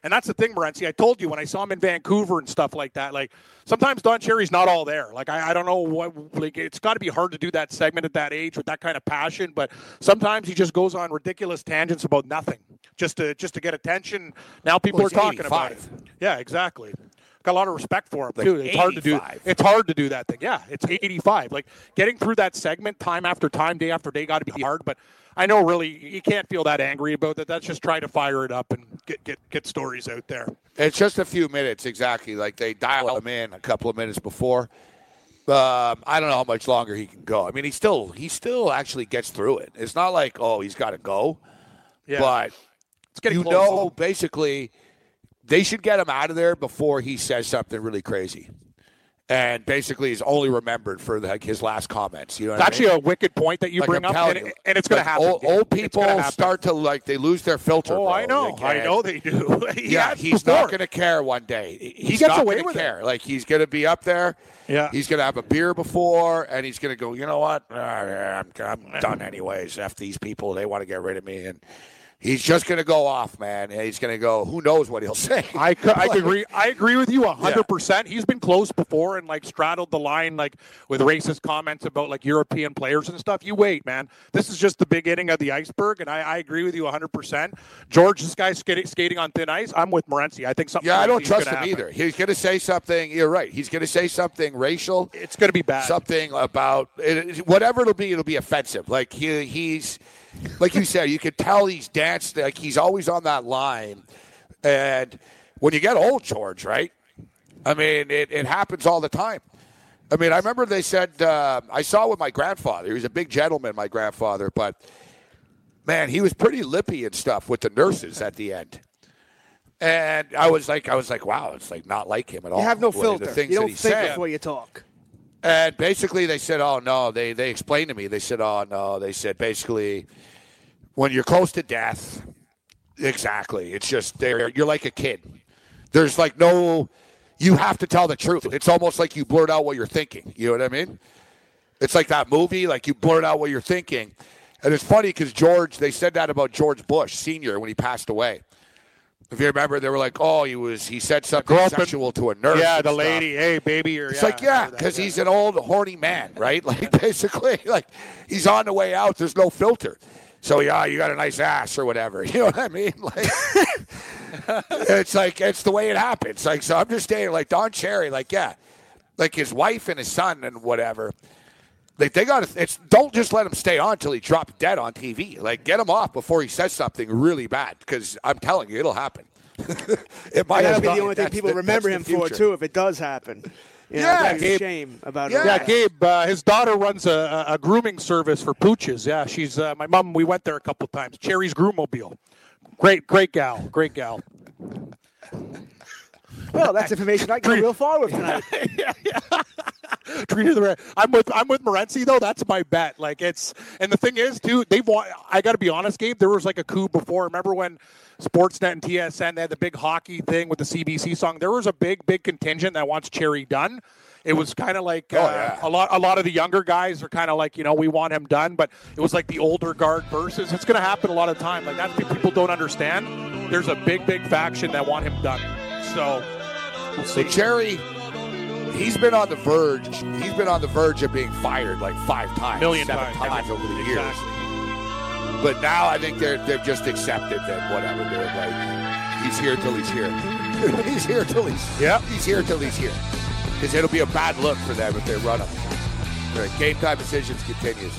And that's the thing, Morency. I told you when I saw him in Vancouver and stuff like that, like, sometimes Don Cherry's not all there. Like, I don't know what, like, it's got to be hard to do that segment at that age with that kind of passion, but sometimes he just goes on ridiculous tangents about nothing just to get attention. Now people are talking 85. About it. Yeah, exactly. Got a lot of respect for him, like, too. It's 85. Hard to do. It's hard to do that thing. Yeah, it's 85. Like, getting through that segment time after time, day after day, got to be hard, but I know, really, you can't feel that angry about that. That's just trying to fire it up and get stories out there. It's just a few minutes, exactly. Like, they dial him in a couple of minutes before. I don't know how much longer he can go. I mean, he still actually gets through it. It's not like, oh, he's got to go. Yeah. But it's getting close. Know, basically, they should get him out of there before he says something really crazy. And basically, he's only remembered for like his last comments. You know, it's actually a wicked point that you bring up, and it's going to happen. Old people start to they lose their filter. Oh, bro. I know they do. He's not going to care one day. He gets away with it. Like, he's going to be up there. Yeah, he's going to have a beer before, and he's going to go, you know what? I'm done anyways. F these people, they want to get rid of me, and he's just going to go off, man. And he's going to go, who knows what he'll say. I agree with you 100%. Yeah. He's been close before and, like, straddled the line, like, with racist comments about, like, European players and stuff. You wait, man. This is just the beginning of the iceberg, and I agree with you 100%. George, this guy's skating on thin ice. I'm with Morency. I think something. Yeah, I don't trust him either. He's going to say something. You're right. He's going to say something racial. It's going to be bad. Something about – whatever it'll be offensive. Like, he's – like you said, you could tell he's danced. Like, he's always on that line. And when you get old, George, right? I mean, it happens all the time. I mean, I remember they said, I saw with my grandfather. He was a big gentleman, my grandfather. But, man, he was pretty lippy and stuff with the nurses at the end. And I was like, wow, it's like not like him at all. You have no filter. You don't think before you talk. And basically they said, oh, no, they explained to me. They said, oh, no, they said basically when you're close to death, exactly. It's just you're like a kid. There's like no, you have to tell the truth. It's almost like you blurt out what you're thinking. You know what I mean? It's like that movie, like you blurt out what you're thinking. And it's funny because George, they said that about George Bush Sr. when he passed away. If you remember, they were like, "Oh, he said something sexual to a nurse." Yeah, the lady, "Hey, baby," or it's like, yeah, because he's an old horny man, right? Like basically, like he's on the way out. There's no filter, so yeah, you got a nice ass or whatever. You know what I mean? Like, it's like it's the way it happens. Like, so I'm just saying, like Don Cherry, like yeah, like his wife and his son and whatever. Like they got to, it's don't just let him stay on till he drops dead on TV. Like get him off before he says something really bad because I'm telling you it'll happen. It might. That'll be the only thing people remember him for too if it does happen. You know, that's a shame about it. Yeah, Gabe, his daughter runs a grooming service for pooches. Yeah, she's my mom. We went there a couple of times. Cherry's Groommobile. Great gal. Great gal. Well, that's information I can go real far with tonight. I'm with Morency though. That's my bet. Like it's and the thing is too. I got to be honest, Gabe. There was like a coup before. Remember when Sportsnet and TSN they had the big hockey thing with the CBC song? There was a big contingent that wants Cherry done. It was kind of like a lot of the younger guys are kind of like, you know, we want him done. But it was like the older guard versus. It's going to happen a lot of time. Like that's what people don't understand. There's a big faction that want him done. So, we'll see. Cherry, he's been on the verge of being fired like 5 times. Seven times over the years. Exactly. But now I think they've just accepted that whatever, dude. Like, he's here till he's here. He's here till he's here. Because it'll be a bad look for them if they run him. Right, Game Time Decisions continues.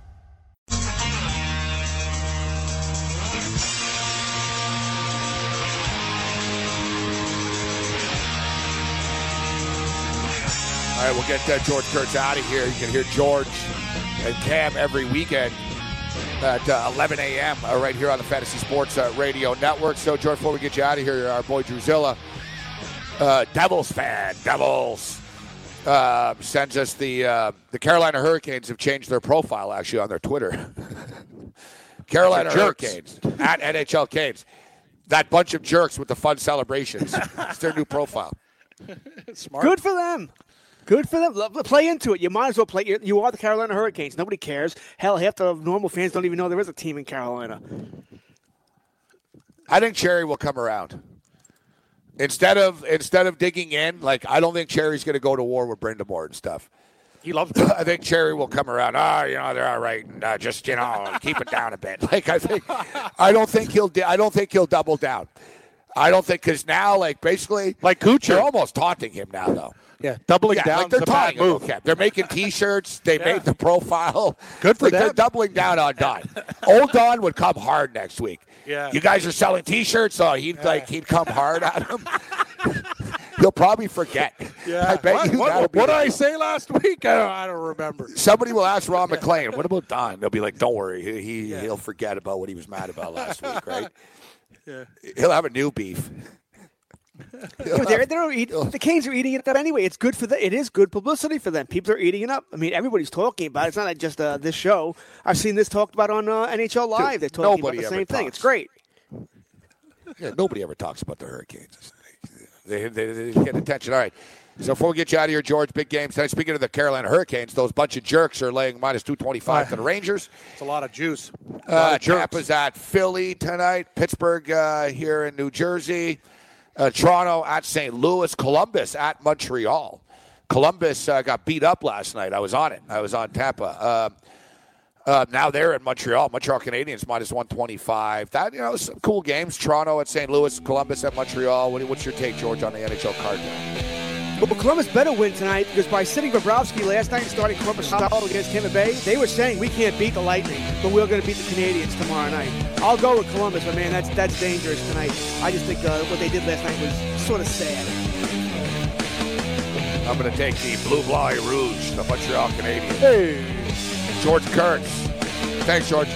All right, we'll get George Kurtz out of here. You can hear George and Cam every weekend at 11 a.m. Right here on the Fantasy Sports Radio Network. So, George, before we get you out of here, our boy Drusilla, Devils fan, sends us the Carolina Hurricanes have changed their profile, actually, on their Twitter. Carolina Hurricanes, at NHL Canes. That bunch of jerks with the fun celebrations. It's their new profile. Smart. Good for them. Good for them. Play into it. You might as well play. You are the Carolina Hurricanes. Nobody cares. Hell, half the normal fans don't even know there is a team in Carolina. I think Cherry will come around. Instead of digging in, like I don't think Cherry's going to go to war with Brindamore and stuff. He loves it. I think Cherry will come around. You know, they're all right. And, just you know, keep it down a bit. Like I don't think he'll double down. I don't think because now, like basically, like Kucher, they're almost taunting him now though. Yeah, doubling down. Like they're talking move. Cap. They're making T-shirts. They made the profile. Good for them. They're doubling down on Don. Old Don would come hard next week. Yeah. You guys are selling T-shirts, so he'd come hard at him. He'll probably forget. Yeah. I bet what did I say last week? I don't remember. Somebody will ask Ron McClain. What about Don? They'll be like, don't worry, he'll forget about what he was mad about last week, right? Yeah. He'll have a new beef. The Canes are eating it up anyway. It's good for them. It is good publicity for them. People are eating it up. I mean, everybody's talking about it. It's not just this show. I've seen this talked about on NHL Live. They're talking about the same thing. It's great. Yeah, nobody ever talks about the Hurricanes. They get attention. All right. So before we get you out of here, George, big games tonight. Speaking of the Carolina Hurricanes, those bunch of jerks are laying minus 225 to the Rangers. It's a lot of juice. Tampa's at Philly tonight. Pittsburgh here in New Jersey. Toronto at St. Louis, Columbus at Montreal. Columbus got beat up last night. I was on it. I was on Tampa. Now they're in Montreal. Montreal Canadiens minus 125. That, you know, some cool games. Toronto at St. Louis, Columbus at Montreal. What's your take, George, on the NHL card game? Well, Columbus better win tonight because by sitting Bobrovsky last night and starting Columbus Stahl against Tampa Bay, they were saying we can't beat the Lightning, but we're going to beat the Canadiens tomorrow night. I'll go with Columbus, but, man, that's dangerous tonight. I just think what they did last night was sort of sad. I'm going to take the Bleu Blanc et Rouge, the Montreal Canadiens. Hey. George Kurtz. Thanks, George.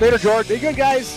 Later, George. Be good, guys.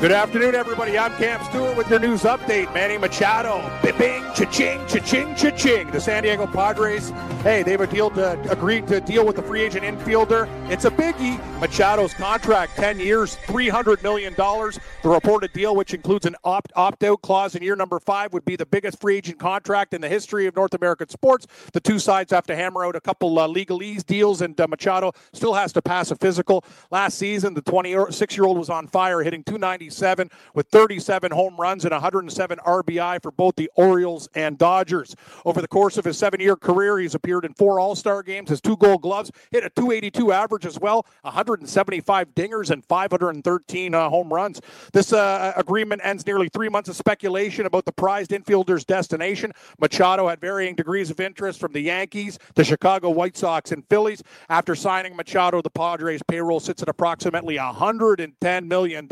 Good afternoon, everybody. I'm Cam Stewart with your news update. Manny Machado, bing, cha-ching, cha-ching, cha-ching. The San Diego Padres, hey, they've agreed to deal with the free agent infielder. It's a biggie. Machado's contract, 10 years, $300 million. The reported deal, which includes an opt-out clause in year number 5, would be the biggest free agent contract in the history of North American sports. The two sides have to hammer out a couple legalese deals, and Machado still has to pass a physical. Last season, the 26-year-old was on fire, hitting .297 with 37 home runs and 107 RBI for both the Orioles and Dodgers. Over the course of his 7-year career, he's appeared in 4 All-Star games, has 2 gold gloves, hit a .282 average as well, 175 dingers and 513 home runs. This agreement ends nearly 3 months of speculation about the prized infielder's destination. Machado had varying degrees of interest from the Yankees, the Chicago White Sox, and Phillies. After signing Machado, the Padres' payroll sits at approximately $110 million.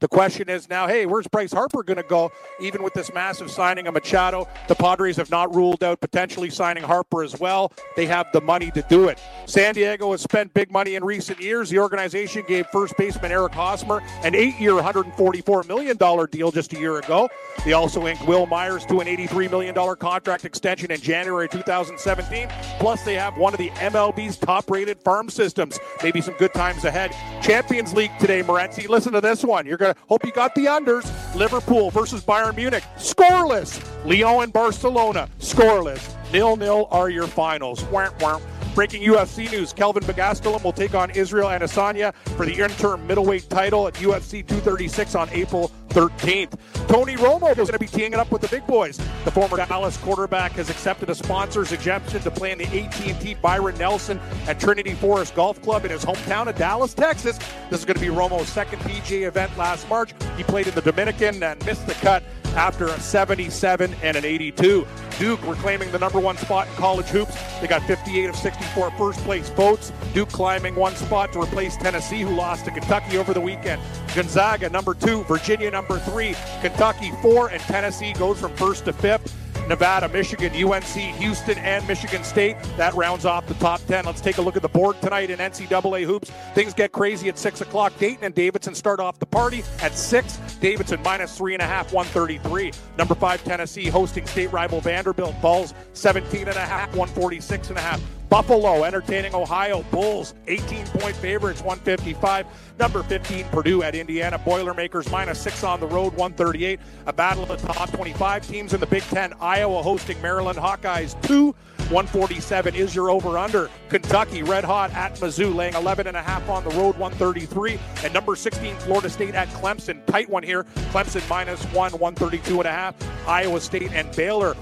The question is now, hey, where's Bryce Harper going to go? Even with this massive signing of Machado, the Padres have not ruled out potentially signing Harper as well. They have the money to do it. San Diego has spent big money in recent years. The organization gave first baseman Eric Hosmer an 8-year, $144 million deal just a year ago. They also inked Will Myers to an $83 million contract extension in January 2017. Plus, they have one of the MLB's top-rated farm systems. Maybe some good times ahead. Champions League today, Morency. Listen to this one. You're going to hope you got the unders. Liverpool versus Bayern Munich, scoreless. Lyon and Barcelona, scoreless. 0-0 are your finals. Wah-wah. Breaking UFC news, Kelvin Gastelum will take on Israel Adesanya for the interim middleweight title at UFC 236 on April 13th. Tony Romo is going to be teeing it up with the big boys. The former Dallas quarterback has accepted a sponsor's exemption to play in the AT&T Byron Nelson at Trinity Forest Golf Club in his hometown of Dallas, Texas. This is going to be Romo's second PGA event last March. He played in the Dominican and missed the cut after a 77 and an 82. Duke reclaiming the number 1 spot in college hoops. They got 58 of 64 first-place votes. Duke climbing 1 spot to replace Tennessee, who lost to Kentucky over the weekend. Gonzaga, number 2, Virginia, number 3, Kentucky 4, and Tennessee goes from 1st to 5th. Nevada, Michigan, UNC, Houston, and Michigan State. That rounds off the top 10. Let's take a look at the board tonight in NCAA hoops. Things get crazy at 6 o'clock. Dayton and Davidson start off the party at 6. Davidson minus 3.5, 133. Number 5, Tennessee hosting state rival Vanderbilt. Balls 17.5, 146.5. Buffalo entertaining Ohio. Bulls 18-point favorites, 155. Number 15, Purdue at Indiana. Boilermakers -6 on the road, 138. A battle of the top 25 teams in the Big Ten. Iowa hosting Maryland. Hawkeyes 2. 147 is your over-under. Kentucky red hot at Mizzou, laying 11.5 on the road, 133. And number 16, Florida State at Clemson. Tight one here. Clemson -1, 132.5. Iowa State and Baylor.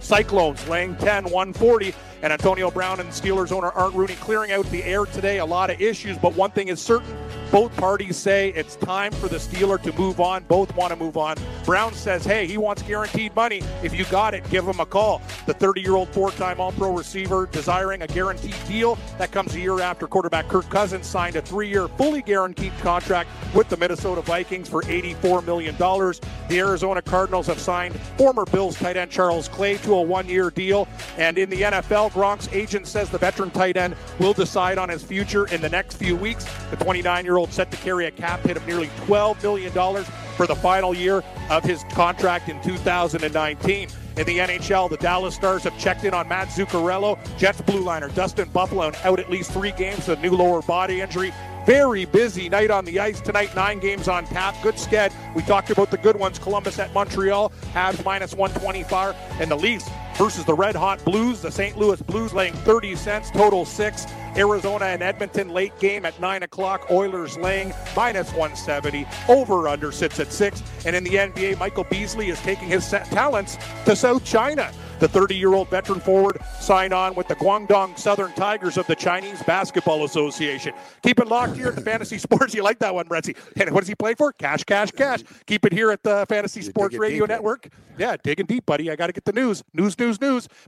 Cyclones laying 10, 140. And Antonio Brown and Steelers owner Art Rooney clearing out the air today. A lot of issues, but one thing is certain. Both parties say it's time for the Steeler to move on. Both want to move on. Brown says, hey, he wants guaranteed money. If you got it, give him a call. The 30-year-old 4-time All-Pro receiver desiring a guaranteed deal. That comes a year after quarterback Kirk Cousins signed a 3-year fully guaranteed contract with the Minnesota Vikings for $84 million. The Arizona Cardinals have signed former Bills tight end Charles Clay to a 1-year deal. And in the NFL, Gronk's agent says the veteran tight end will decide on his future in the next few weeks. The 29-year-old set to carry a cap hit of nearly $12 million for the final year of his contract in 2019. In the NHL, the Dallas Stars have checked in on Matt Zuccarello. Jets blue liner Dustin Bufflin out at least 3 games with a new lower body injury. Very busy night on the ice tonight. 9 games on tap. Good sked. We talked about the good ones. Columbus at Montreal. Habs -125. And the Leafs versus the Red Hot Blues. The St. Louis Blues laying 30 cents. Total 6. Arizona and Edmonton late game at 9 o'clock. Oilers laying -170. Over-under sits at 6. And in the NBA, Michael Beasley is taking his talents to South China. The 30-year-old veteran forward signed on with the Guangdong Southern Tigers of the Chinese Basketball Association. Keep it locked here at Fantasy Sports. You like that one, Retzi. And what does he play for? Cash, cash, cash. Keep it here at the Fantasy Sports Radio Network. Yeah, digging deep, buddy. I got to get the news. News.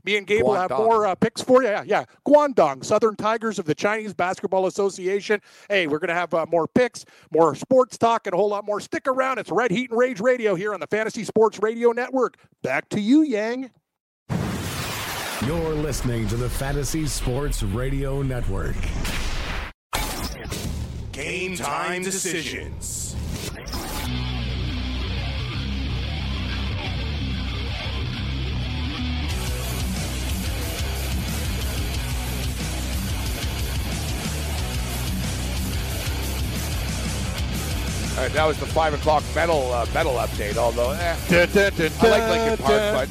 Me and Gabe will have more picks for you. Yeah. Guangdong Southern Tigers of the Chinese Basketball Association. Hey, we're going to have more picks, more sports talk, and a whole lot more. Stick around. It's Red Heat and Rage Radio here on the Fantasy Sports Radio Network. Back to you, Yang. You're listening to the Fantasy Sports Radio Network. Game time decisions. All right, that was the 5 o'clock metal update. Although I like Linkin Park, but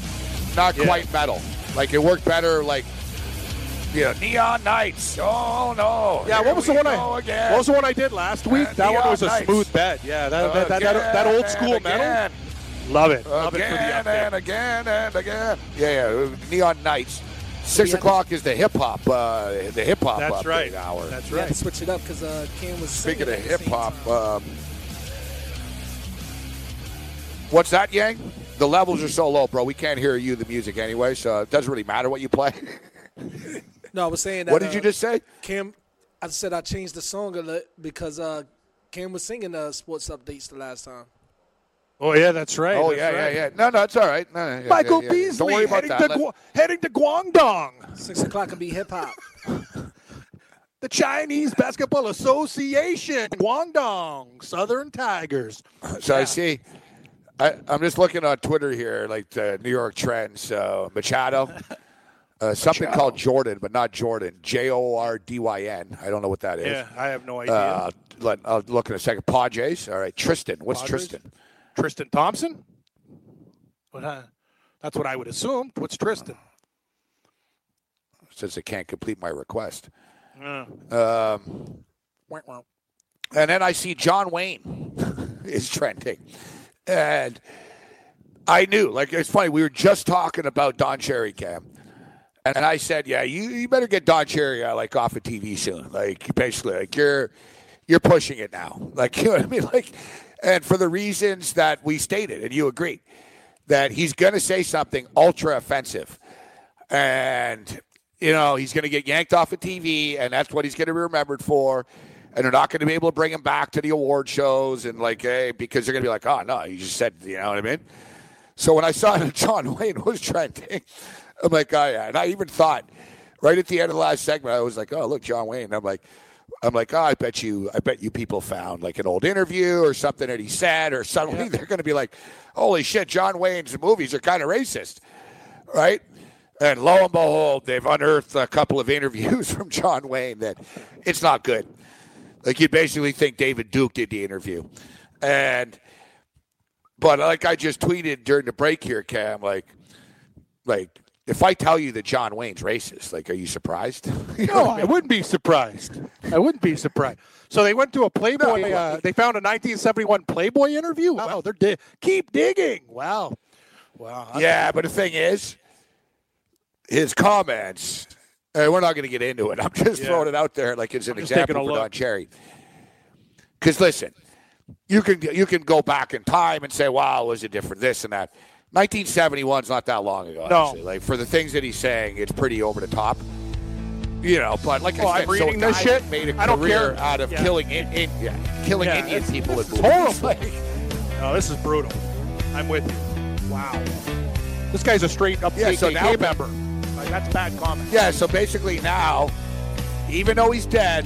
not quite metal. Like, it worked better, like, yeah, Neon Nights. Oh, no. Yeah, what was the one I did last week? That one was a smooth bet. Yeah, that old school metal. Love it. Love it for the update. Again. Yeah, Neon Nights. 6 o'clock is the hip-hop update hour. That's right. We had to switch it up because Cam was singing. Speaking of hip-hop, what's that, Yang? The levels are so low, bro. We can't hear you, the music, anyway, so it doesn't really matter what you play. No, I was saying that. What did you just say? Cam, I said I changed the song a little because Cam was singing sports updates the last time. Oh, yeah, that's right. Oh, yeah. No, it's all right. No, Michael Beasley don't worry about that. Heading to Guangdong. 6 o'clock will be hip-hop. The Chinese Basketball Association, Guangdong, Southern Tigers. So yeah. I see. I'm just looking on Twitter here, like the New York trends. Machado, something called Jordan, but not Jordan. Jordyn. I don't know what that is. Yeah, I have no idea. I'll look in a second. Padres. All right, Tristan. What's Padres? Tristan? Tristan Thompson. That's what I would assume. What's Tristan? Since I can't complete my request. And then I see John Wayne is trending. And I knew, like, it's funny, we were just talking about Don Cherry, Cam. And I said, yeah, you better get Don Cherry, like, off of TV soon. Like, basically, like, you're pushing it now. Like, you know what I mean? Like, and for the reasons that we stated, and you agreed, that he's going to say something ultra offensive. And, you know, he's going to get yanked off of TV, and that's what he's going to be remembered for. And they're not going to be able to bring him back to the award shows and, like, hey, because they're going to be like, oh, no, you just said, you know what I mean? So when I saw that John Wayne was trending, I'm like, oh, yeah. And I even thought right at the end of the last segment, I was like, oh, look, John Wayne. And I'm like, oh, I bet you people found, like, an old interview or something that he said or suddenly they're going to be like, holy shit, John Wayne's movies are kind of racist, right? And lo and behold, they've unearthed a couple of interviews from John Wayne that it's not good. Like, you basically think David Duke did the interview. But like I just tweeted during the break here, Cam, like if I tell you that John Wayne's racist, like, are you surprised? You know, I wouldn't be surprised. So they went to a Playboy. They found a 1971 Playboy interview. Wow, they're keep digging. Wow. Yeah, but the thing is, his comments... we're not going to get into it. I'm just throwing it out there like it's an example for Don Cherry. Because, listen, you can go back in time and say, wow, it was a different this and that. 1971's not that long ago, actually. Like, for the things that he's saying, it's pretty over the top. You know, but like I said, reading this shit made a career out of killing Indian people in movies. It's horrible. Like, no, this is brutal. I'm with you. Wow. This guy's a straight-up KKK member. Like, that's bad comment. Yeah, so basically now, even though he's dead,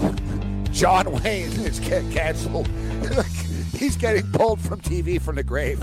John Wayne is canceled. He's getting pulled from TV from the grave.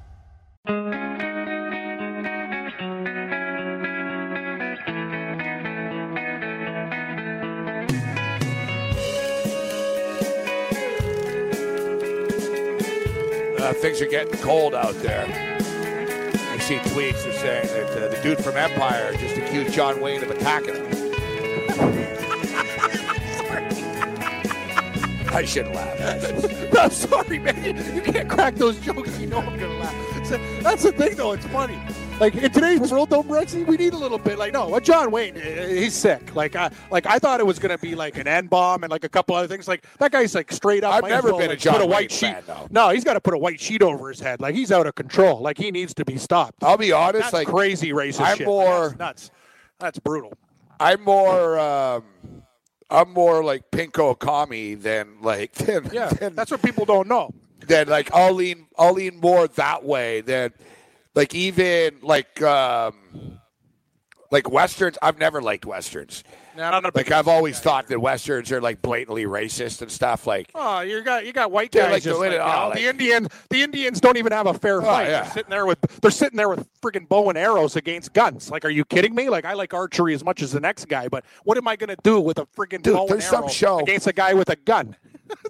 Things are getting cold out there. You see tweets are saying that the dude from Empire just accused John Wayne of attacking him. I shouldn't laugh. No, sorry, man. You can't crack those jokes. You know I'm going to laugh. So, that's the thing, though. It's funny. Like, in today's world, though, Brexy, we need a little bit. Like, no, John Wayne, he's sick. Like I thought it was going to be, like, an N-bomb and, like, a couple other things. Like, that guy's, like, straight up. I've never been a John Wayne fan, though. No, he's got to put a white sheet over his head. Like, he's out of control. Like, he needs to be stopped. I'll be honest. That's like crazy racist shit. That's nuts. That's brutal. I'm more like Pinko Kami than that's what people don't know. Then like I'll lean more that way than like even like Westerns. I've never liked Westerns. Like I've always thought that Westerns are like blatantly racist and stuff. Like oh, you got white guys like, just like, the Indians don't even have a fair fight. Yeah. They're sitting there with friggin' bow and arrows against guns. Like, are you kidding me? Like I like archery as much as the next guy, but what am I gonna do with a friggin' bow and arrow against a guy with a gun?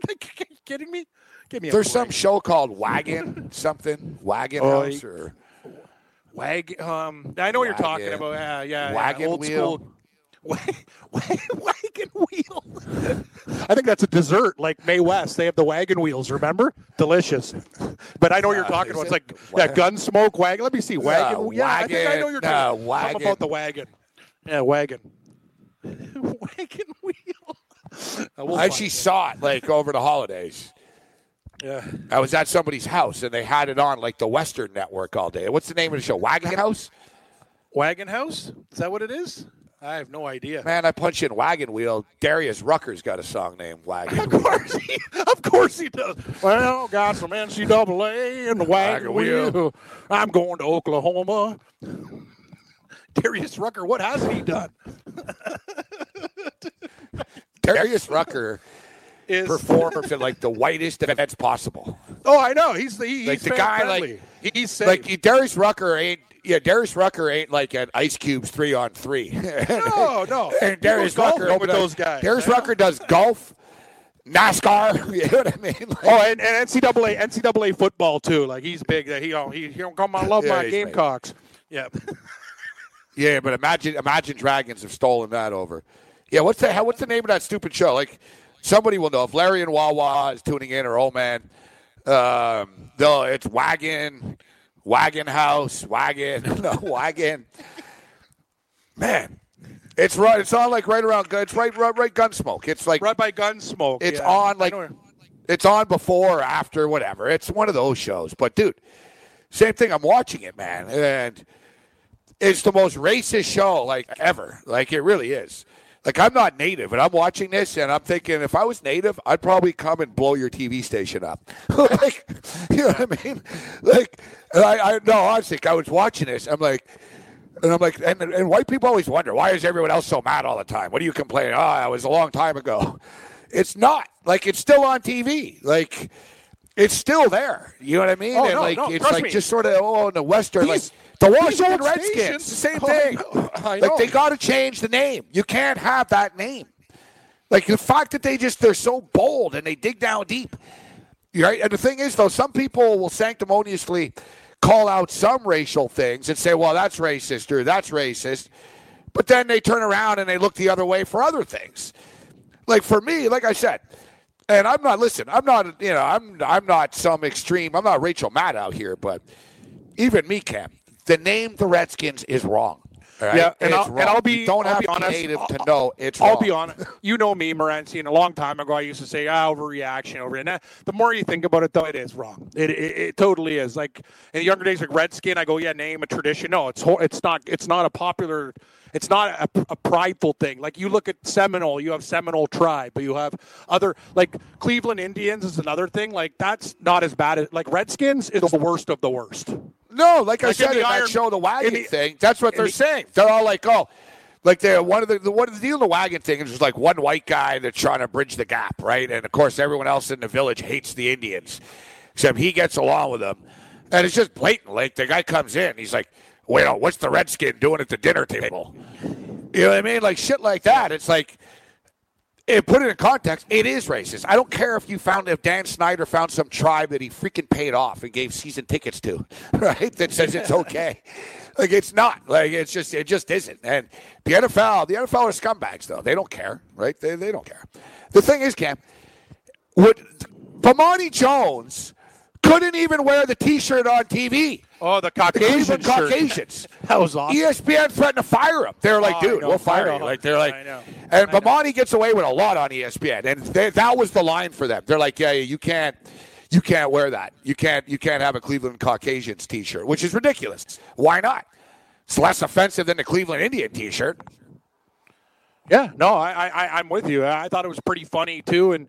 Like, are you kidding me? Give me a break. Some show called Wagon something Wagon House or Wagon. I know what you're talking about. Yeah, Wagon old Wheel. School. Wagon wheel. I think that's a dessert like Mae West. They have the wagon wheels, remember? Delicious. But I know you're talking about. It's like Gunsmoke, wagon. Let me see. Wagon. I think I know you're talking about the wagon. Yeah, wagon. Wagon wheel. I actually saw it like over the holidays. Yeah. I was at somebody's house and they had it on like the Western Network all day. What's the name of the show? Wagon House? Wagon House? Is that what it is? I have no idea. Man, I punch in Wagon Wheel. Darius Rucker's got a song named Wagon Wheel. Of course he does. Well, got some NCAA and the Wagon Wheel. I'm going to Oklahoma. Darius Rucker, what has he done? Darius Rucker performs in like the whitest events possible. Oh, I know. He's like the guy. Friendly. Like he's safe. Like Darius Rucker ain't. Yeah, Darius Rucker ain't like an Ice Cube's 3-on-3. No. And Darius Rucker over those guys. Darius Rucker does golf, NASCAR. You know what I mean? Like, and NCAA football too. Like he's big. He don't come. I love my Gamecocks. Big. Yeah. Yeah, but imagine Dragons have stolen that over. Yeah, what's the name of that stupid show? Like somebody will know if Larry and Wawa is tuning in or old man. No, it's Wagon House. Man, it's right. It's on like right around. It's right. Gunsmoke. It's like right by Gunsmoke. It's on like. It's on before or after whatever. It's one of those shows. But dude, same thing. I'm watching it, man, and it's the most racist show like ever. Like it really is. Like I'm not native, and I'm watching this, and I'm thinking, if I was native, I'd probably come and blow your TV station up. Like, you know what I mean? Like, honestly, I was watching this. I'm like, and white people always wonder why is everyone else so mad all the time? What are you complaining? Oh, it was a long time ago. It's not like it's still on TV. Like, it's still there. You know what I mean? Oh, and no, like, no, it's like me. Just sort of in the Western like. The Washington Redskins, the same thing. I know. Like, they got to change the name. You can't have that name. Like, the fact that they're so bold and they dig down deep. Right? And the thing is, though, some people will sanctimoniously call out some racial things and say, well, that's racist or that's racist. But then they turn around and they look the other way for other things. Like, for me, like I said, and I'm not some extreme. I'm not Rachel Maddow here, but even me, Cam. The name the Redskins is wrong. Right? Yeah, I'll be honest. You know me, Morency, a long time ago I used to say, overreaction, overreaction. The more you think about it, though, it is wrong. It totally is. Like in younger days, like Redskin, I go, yeah, name a tradition. No, it's not a popular. It's not a prideful thing. Like you look at Seminole, you have Seminole tribe, but you have other like Cleveland Indians is another thing. Like that's not as bad as like Redskins is the worst of the worst. No, like I said in that show, the wagon thing. That's what they're saying. They're all like, oh, like they're one of the what is the deal with the wagon thing? It's just like one white guy that's trying to bridge the gap, right? And of course, everyone else in the village hates the Indians, except he gets along with them, and it's just blatant. Like the guy comes in, he's like, well, what's the Redskin doing at the dinner table? You know what I mean? Like shit like that. It's like, put it in context, it is racist. I don't care if Dan Snyder found some tribe that he freaking paid off and gave season tickets to, right? That says it's okay. Like it's not. Like it's just isn't. And the NFL are scumbags though. They don't care, right? They don't care. The thing is, Cam, Bomani Jones couldn't even wear the T-shirt on TV. Oh, the Caucasians. That was awesome. ESPN threatened to fire him. They're like, dude, we'll fire you. Like, they're like, and Bomani gets away with a lot on ESPN, and that was the line for them. They're like, yeah, you can't wear that. You can't have a Cleveland Caucasians T-shirt, which is ridiculous. Why not? It's less offensive than the Cleveland Indian T-shirt. Yeah, no, I'm with you. I thought it was pretty funny too, and.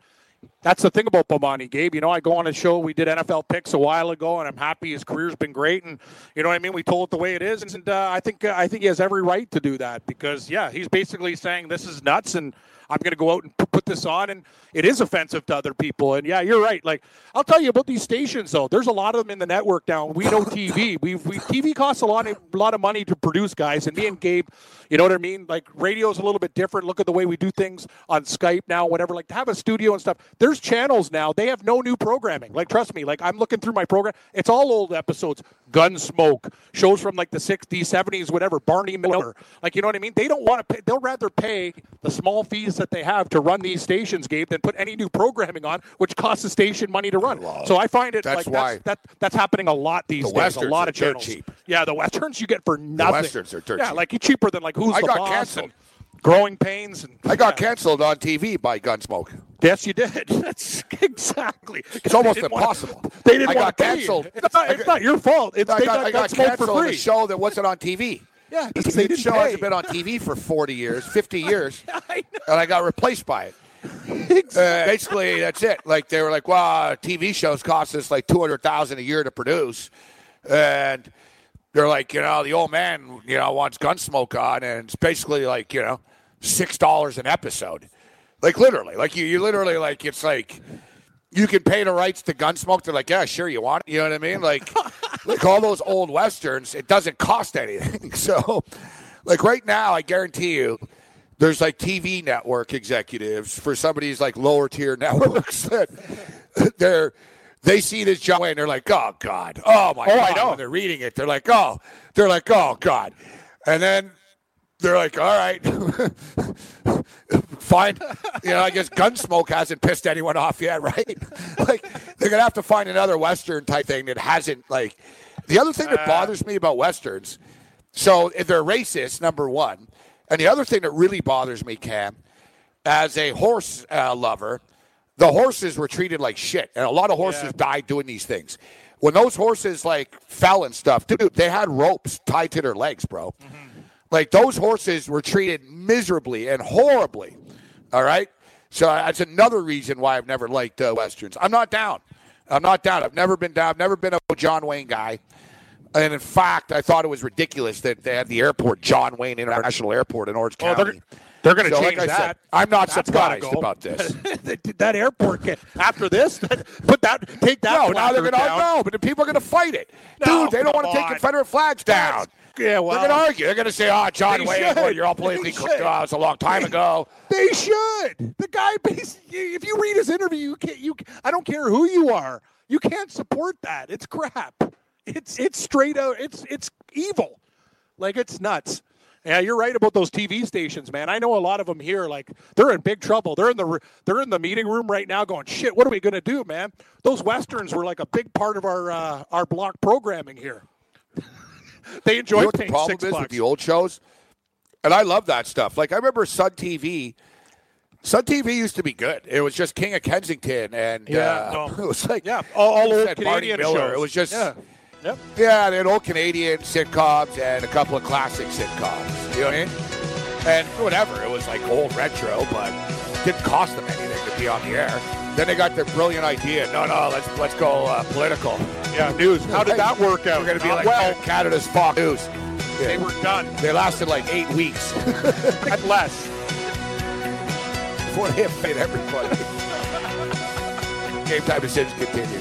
That's the thing about Bomani, Gabe. You know, I go on a show, we did NFL picks a while ago, and I'm happy his career's been great. And, you know what I mean? We told it the way it is. And I think he has every right to do that because, yeah, he's basically saying this is nuts and I'm going to go out and put this on. And it is offensive to other people. And, yeah, you're right. Like, I'll tell you about these stations, though. There's a lot of them in the network now. We know TV. TV costs a lot of money to produce, guys. And me and Gabe, you know what I mean? Like, radio's a little bit different. Look at the way we do things on Skype now, whatever. Like, to have a studio and stuff. There's channels now. They have no new programming. Like, trust me. Like, I'm looking through my program. It's all old episodes. Gunsmoke. Shows from, like, the 60s, 70s, whatever. Barney Miller. Like, you know what I mean? They don't want to pay. They'll rather pay the small fees that they have to run these stations, Gabe, than put any new programming on, which costs the station money to run. So I find it that's happening a lot these days. Westerns, a lot of channels. Cheap. Yeah, the Westerns you get for nothing. The Westerns are dirt cheap. Yeah, like cheaper than like Who's the Boss? I got canceled. Growing Pains. And I got canceled on TV by Gunsmoke. Yes, you did. That's exactly. It's almost impossible. They didn't want to pay canceled. It's not your fault. I got canceled for free. On a show that wasn't on TV. Yeah, because the show hasn't been on TV for 40 years, 50 years, and I got replaced by it. Basically, that's it. Like they were like, "Wow, TV shows cost us like $200,000 a year to produce," and they're like, "You know, the old man, you know, wants Gunsmoke on, and it's basically like, you know, $6 an episode, like literally, like you literally like it's like." You can pay the rights to Gunsmoke. They're like, yeah, sure, you want it. You know what I mean? Like all those old Westerns, it doesn't cost anything. So, like right now, I guarantee you, there's like TV network executives for some of these like lower tier networks that they see this John Wayne and they're like, oh god, oh my god. I know. When they're reading it, they're like, oh god, and then. They're like, all right, fine. You know, I guess Gunsmoke hasn't pissed anyone off yet, right? Like, they're going to have to find another Western type thing that hasn't, like. The other thing that bothers me about Westerns, so if they're racist, number one. And the other thing that really bothers me, Cam, as a horse lover, the horses were treated like shit. And a lot of horses died doing these things. When those horses, like, fell and stuff, dude, they had ropes tied to their legs, bro. Mm-hmm. Like, those horses were treated miserably and horribly, all right? So that's another reason why I've never liked Westerns. I'm not down. I've never been down. I've never been a John Wayne guy. And, in fact, I thought it was ridiculous that they had the airport, John Wayne International Airport in Orange County. They're going to change like that. Said, I'm not surprised about this. That airport after this, take that. No, now they're going to know, but the people are going to fight it. No, dude, they don't want to take Confederate flags down. Yeah, well, they're going to argue. They're going to say, John Wayne, well, you're all politically correct. Oh, it's a long time ago. They should. The guy, if you read his interview, I don't care who you are. You can't support that. It's crap. It's straight out. It's evil. Like, it's nuts. Yeah, you're right about those TV stations, man. I know a lot of them here, like, they're in big trouble. They're in the meeting room right now going, shit, what are we going to do, man? Those Westerns were, like, a big part of our block programming here. They enjoyed paying $6. You know what the problem is with the old shows? And I love that stuff. Like, I remember Sun TV. Sun TV used to be good. It was just King of Kensington. And it was like all old Canadian shows. It was just, they had old Canadian sitcoms and a couple of classic sitcoms. You know what I mean? And whatever. It was like old retro, but it didn't cost them anything to be on the air. Then they got their brilliant idea. No, let's go political. Yeah, news. How did that work out? We're going to be Canada's Fox News. Yeah. They were done. They lasted like 8 weeks. At less. Before they have paid everybody. Game time decisions continue.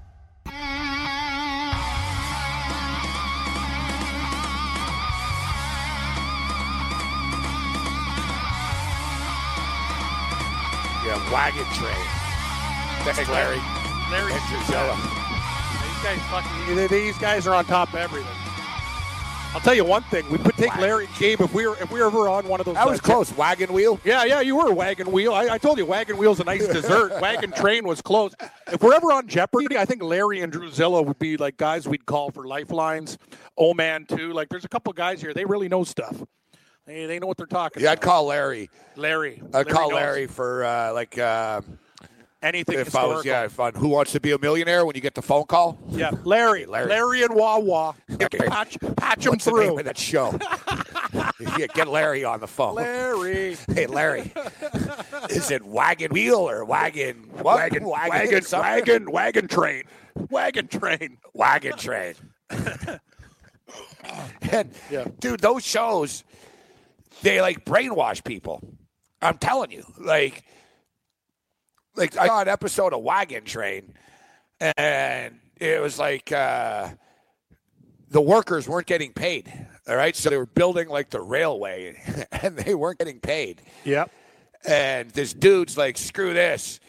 Wagon train. That's Larry. Larry and Gisella. These guys are on top of everything. I'll tell you one thing. We could take Larry and Gabe if we were ever on one of those. That was close. Wagon wheel? Yeah, you were a wagon wheel. I told you wagon wheel's a nice dessert. Wagon train was close. If we're ever on Jeopardy, I think Larry and Drusilla would be like guys we'd call for lifelines. Oh, man, too. Like, there's a couple guys here. They really know stuff. They know what they're talking about. Yeah, I'd call Larry. Larry for, anything historical. If Who Wants to Be a Millionaire when you get the phone call? Yeah, Larry. Larry and Wawa. Patch him through. The name of that show? Yeah, get Larry on the phone. Larry. Hey, Larry. Is it wagon wheel or wagon? What? Wagon train. Wagon train. And, dude, those shows... They, brainwash people. I'm telling you. Like I saw an episode of Wagon Train, and it was the workers weren't getting paid, all right? So they were building, the railway, and they weren't getting paid. Yep. And this dude's like, screw this.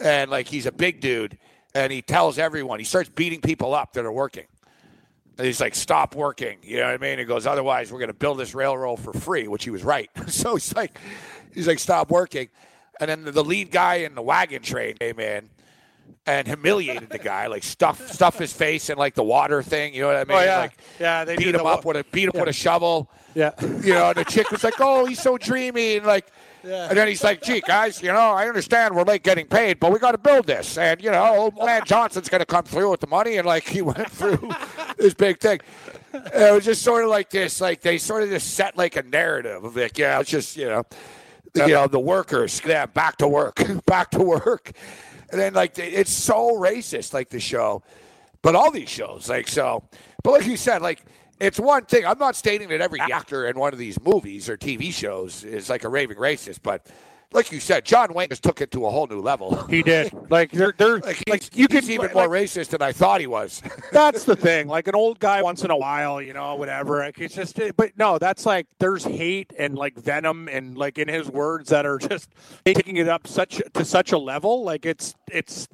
And, he's a big dude, and he tells everyone. He starts beating people up that are working. And he's like, stop working. You know what I mean? He goes, otherwise, we're going to build this railroad for free, which he was right. So he's like, stop working. And then the lead guy in the wagon train came in and humiliated the guy, stuff his face in the water thing. You know what I mean? Oh, yeah. They beat him up with a shovel. Yeah. You know, and the chick was like, oh, he's so dreamy. And and then he's like, gee, guys, I understand we're late getting paid, but we got to build this. And, old man Johnson's going to come through with the money. And, he went through this big thing. And it was just sort of like this. They sort of just set, a narrative of, it's just, the workers, back to work. And then, it's so racist, the show. But all these shows, so. But like you said, it's one thing. I'm not stating that every actor in one of these movies or TV shows is a raving racist, but like you said, John Wayne just took it to a whole new level. He did. He's even more racist than I thought he was. That's the thing. An old guy once in a while, whatever. It's just. But no, that's there's hate and venom and in his words that are just taking it up to such a level. It's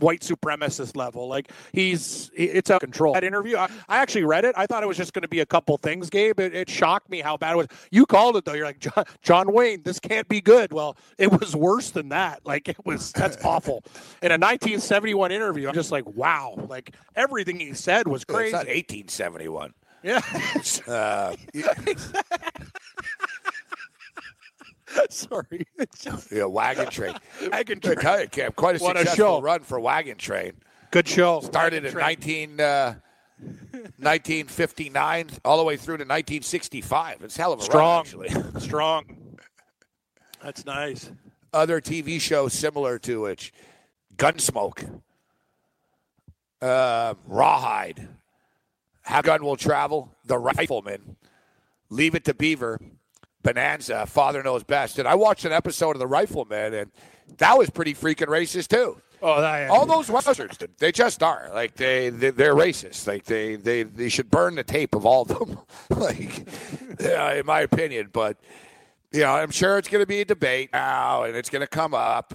white supremacist level. It's out of control. That interview, I actually read it. I thought it was just going to be a couple things, Gabe. It shocked me how bad it was. You called it though. You're like, John Wayne, this can't be good. Well, it was worse than that. That's awful. In a 1971 interview, I'm just like, wow. Everything he said was crazy. It's not 1871. Yeah. Sorry. Wagon Train. Wagon Train. I tell you, Cam, quite a successful run for Wagon Train. Good show. Started in 1959 all the way through to 1965. It's a hell of a run, actually. Strong. That's nice. Other TV shows similar to it, Gunsmoke, Rawhide, How Gun Will Travel, The Rifleman, Leave It to Beaver, Bonanza, Father Knows Best. And I watched an episode of The Rifleman, and that was pretty freaking racist, too. Oh, all those Westerners, they just are. Like, they're racist. Like, they should burn the tape of all of them, like, in my opinion. But, you know, I'm sure it's going to be a debate now, and it's going to come up.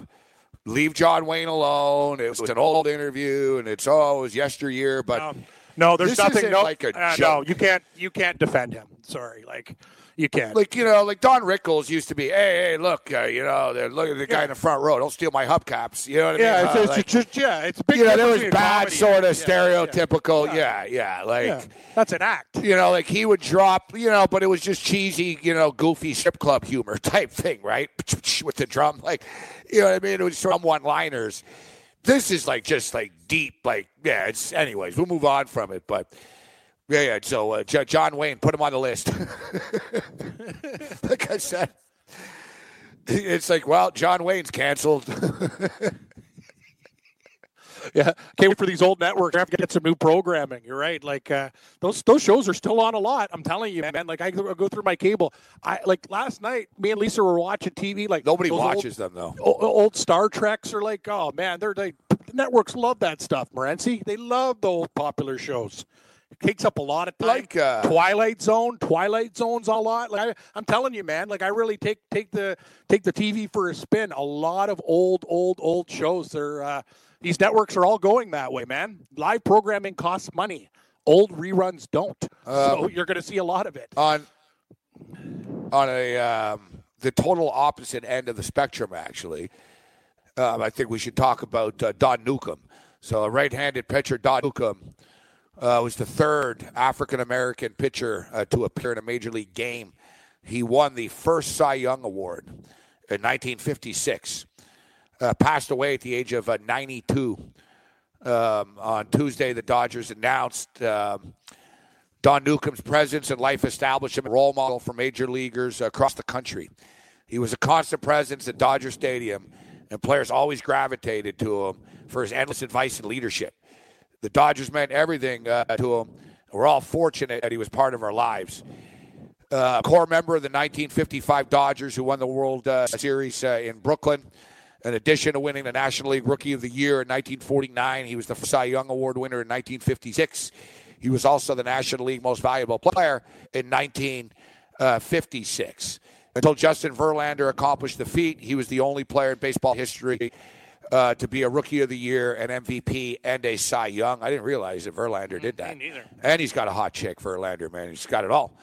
Leave John Wayne alone. It was an old interview, and it's, oh, it was yesteryear. But no, there's nothing. No, like no, you can't defend him. Sorry, like you can't. Like, you know, like Don Rickles used to be. Hey, look, you know, look at the guy in the front row. Don't steal my hubcaps. You know what I mean? It's big. You know, there was bad sort of stereotypical. That's an act. You know, like he would drop. You know, but it was just cheesy. You know, goofy strip club humor type thing, right? With the drum, like. You know what I mean? It was from one-liners. This is like just like deep, like It's anyways. We'll move on from it, but yeah. So John Wayne, put him on the list. Like I said, it's like, well, John Wayne's canceled. Yeah, can't wait for these old networks. I have to get some new programming. You're right. Like those shows are still on a lot. I'm telling you, man. Like I go through my cable. Like last night, me and Lisa were watching TV. Like nobody watches them though. Old Star Treks are like, oh man, they're like the networks love that stuff. Morency, they love the old popular shows. It takes up a lot of time. Like Twilight Zone. Twilight Zone's a lot. Like I'm telling you, man. Like I really take the TV for a spin. A lot of old shows. They're these networks are all going that way, man. Live programming costs money. Old reruns don't. So you're going to see a lot of it. On the total opposite end of the spectrum, actually, I think we should talk about Don Newcomb. So a right-handed pitcher, Don Newcomb, was the third African-American pitcher to appear in a Major League game. He won the first Cy Young Award in 1956. Passed away at the age of 92. On Tuesday, the Dodgers announced Don Newcomb's presence and life established him a role model for major leaguers across the country. He was a constant presence at Dodger Stadium, and players always gravitated to him for his endless advice and leadership. The Dodgers meant everything to him. We're all fortunate that he was part of our lives. A core member of the 1955 Dodgers who won the World Series in Brooklyn. In addition to winning the National League Rookie of the Year in 1949, he was the Cy Young Award winner in 1956. He was also the National League Most Valuable Player in 1956. Until Justin Verlander accomplished the feat, he was the only player in baseball history to be a Rookie of the Year, an MVP, and a Cy Young. I didn't realize that Verlander did that. Me neither. And he's got a hot chick, Verlander, man. He's got it all.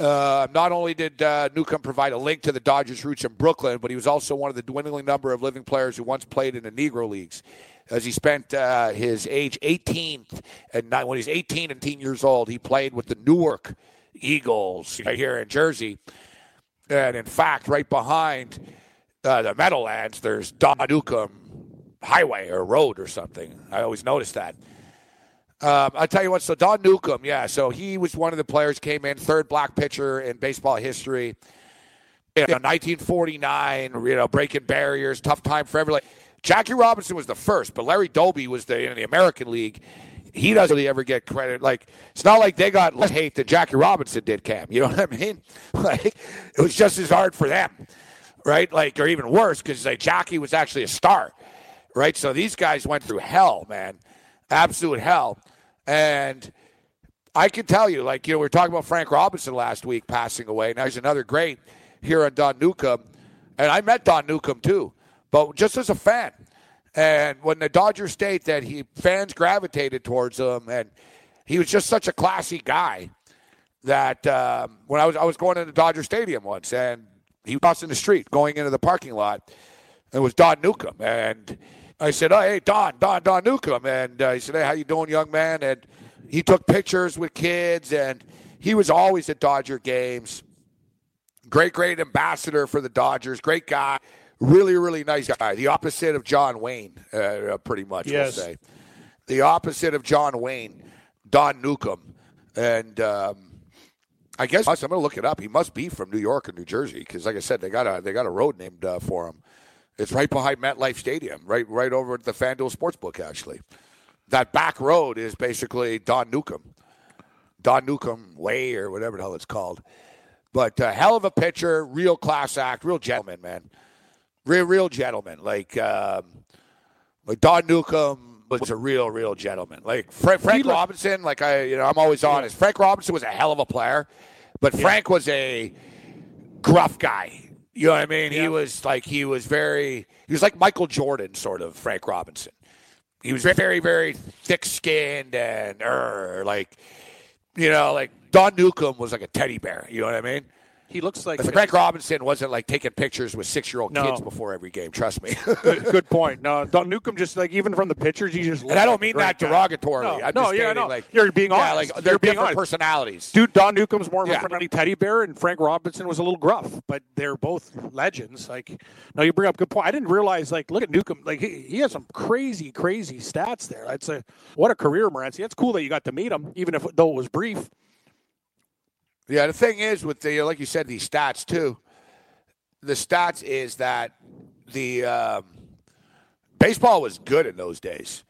Not only did Newcomb provide a link to the Dodgers' roots in Brooklyn, but he was also one of the dwindling number of living players who once played in the Negro Leagues, as he spent his age 18th, and when he's 18 and 10 years old, he played with the Newark Eagles right here in Jersey. And in fact, right behind the Meadowlands, there's Don Newcomb Highway or Road or something. I always noticed that. I'll tell you what, so Don Newcomb, so he was one of the players, came in, third black pitcher in baseball history. You know, 1949, you know, breaking barriers, tough time for everybody. Jackie Robinson was the first, but Larry Doby was in the American League. He doesn't really ever get credit. Like, it's not like they got less hate that Jackie Robinson did, Cam. You know what I mean? Like, it was just as hard for them, right? Like, or even worse, because like Jackie was actually a star, right? So these guys went through hell, man. Absolute hell. And I can tell you, like, you know, we were talking about Frank Robinson last week passing away. Now he's another great here on Don Newcomb. And I met Don Newcomb, too, but just as a fan. And when the Dodgers state that fans gravitated towards him, and he was just such a classy guy that when I was going into Dodger Stadium once, and he was crossing the street going into the parking lot, and it was Don Newcomb. And I said, oh, hey, Don Newcomb. And he said, hey, how you doing, young man? And he took pictures with kids, and he was always at Dodger games. Great, great ambassador for the Dodgers. Great guy. Really, really nice guy. The opposite of John Wayne, pretty much, yes. We'll say. The opposite of John Wayne, Don Newcomb. And I guess I'm going to look it up. He must be from New York or New Jersey because, like I said, they got a road named for him. It's right behind MetLife Stadium, right over at the FanDuel Sportsbook, actually. That back road is basically Don Newcomb Way or whatever the hell it's called. But hell of a pitcher, real class act, real gentleman, man. Real gentleman. Like, Like Don Newcomb was a real gentleman. Like Frank Robinson, like I'm always honest. Yeah. Frank Robinson was a hell of a player, but Frank was a gruff guy. You know what I mean? Yeah. He was like Michael Jordan, sort of, Frank Robinson. He was very, very thick-skinned and, Don Newcomb was like a teddy bear. You know what I mean? He looks like... Frank Robinson wasn't, like, taking pictures with six-year-old kids before every game. Trust me. Good point. No, Don Newcomb just, like, even from the pictures, he just... And I don't mean that derogatorily. You're being honest. Yeah, like, they're different personalities. Dude, Don Newcomb's more of a friendly teddy bear, and Frank Robinson was a little gruff, but they're both legends. Like, no, you bring up good point. I didn't realize, like, look at Newcomb. Like, he has some crazy, crazy stats there. I'd say, what a career, Morency. It's cool that you got to meet him, even though it was brief. Yeah, the thing is with the, like you said, these stats too. The stats is that the baseball was good in those days,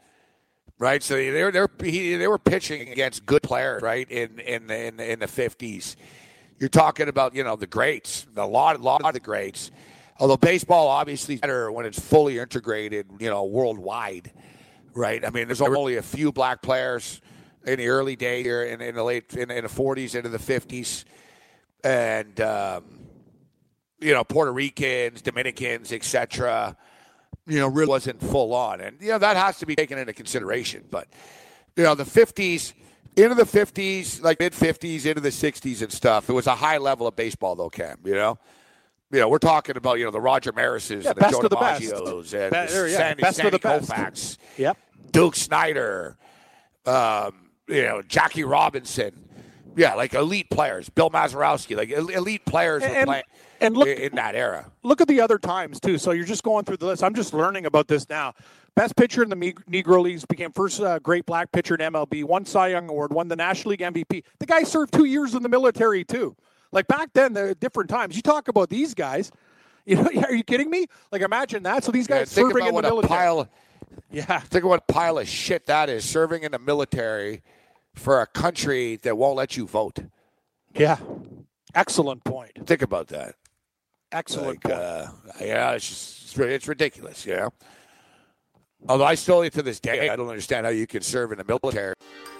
right? So they were pitching against good players, right? In the 50s, you're talking about the greats, a lot of the greats. Although baseball obviously is better when it's fully integrated, worldwide, right? I mean, there's only a few black players in the early day here, in the 40s into the 50s, and Puerto Ricans, Dominicans, etc. Really wasn't full on, and that has to be taken into consideration. But the 50s into the 50s, like mid 50s into the 60s and stuff, it was a high level of baseball though, Cam. We're talking about the Roger Marises, and the Joe DiMaggio's, and Sandy Koufax, Duke Snyder. Jackie Robinson, like elite players. Bill Mazeroski, like elite players were playing in that era. Look at the other times too. So you're just going through the list. I'm just learning about this now. Best pitcher in the Negro Leagues, became first great black pitcher in MLB. Won Cy Young Award. Won the National League MVP. The guy served 2 years in the military too. Like back then, there were different times. You talk about these guys. Are you kidding me? Like imagine that. So these guys serving in the military. Think of what a pile of shit that is, serving in the military for a country that won't let you vote. Yeah. Excellent point. Think about that. Excellent point. It's ridiculous, Although I still, to this day, I don't understand how you can serve in the military.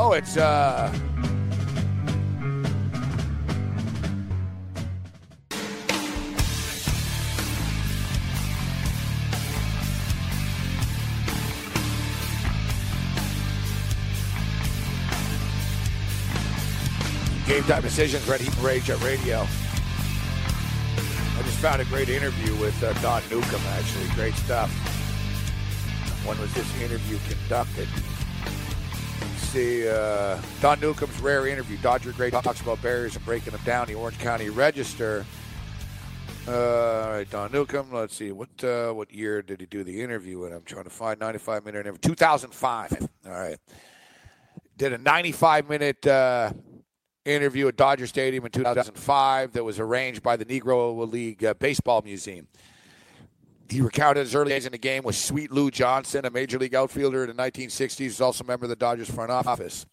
Oh, it's Game Time Decisions, Red Heat Rage at Radio. I just found a great interview with Don Newcomb, actually. Great stuff. When was this interview conducted? See, Don Newcomb's rare interview. Dodger great talks about barriers and breaking them down. The Orange County Register. All right, Don Newcomb. Let's see. What year did he do the interview in? I'm trying to find 95-minute interview. 2005. All right. Did a 95-minute interview at Dodger Stadium in 2005 that was arranged by the Negro League Baseball Museum. He recounted his early days in the game with Sweet Lou Johnson, a major league outfielder in the 1960s. He was also a member of the Dodgers front office.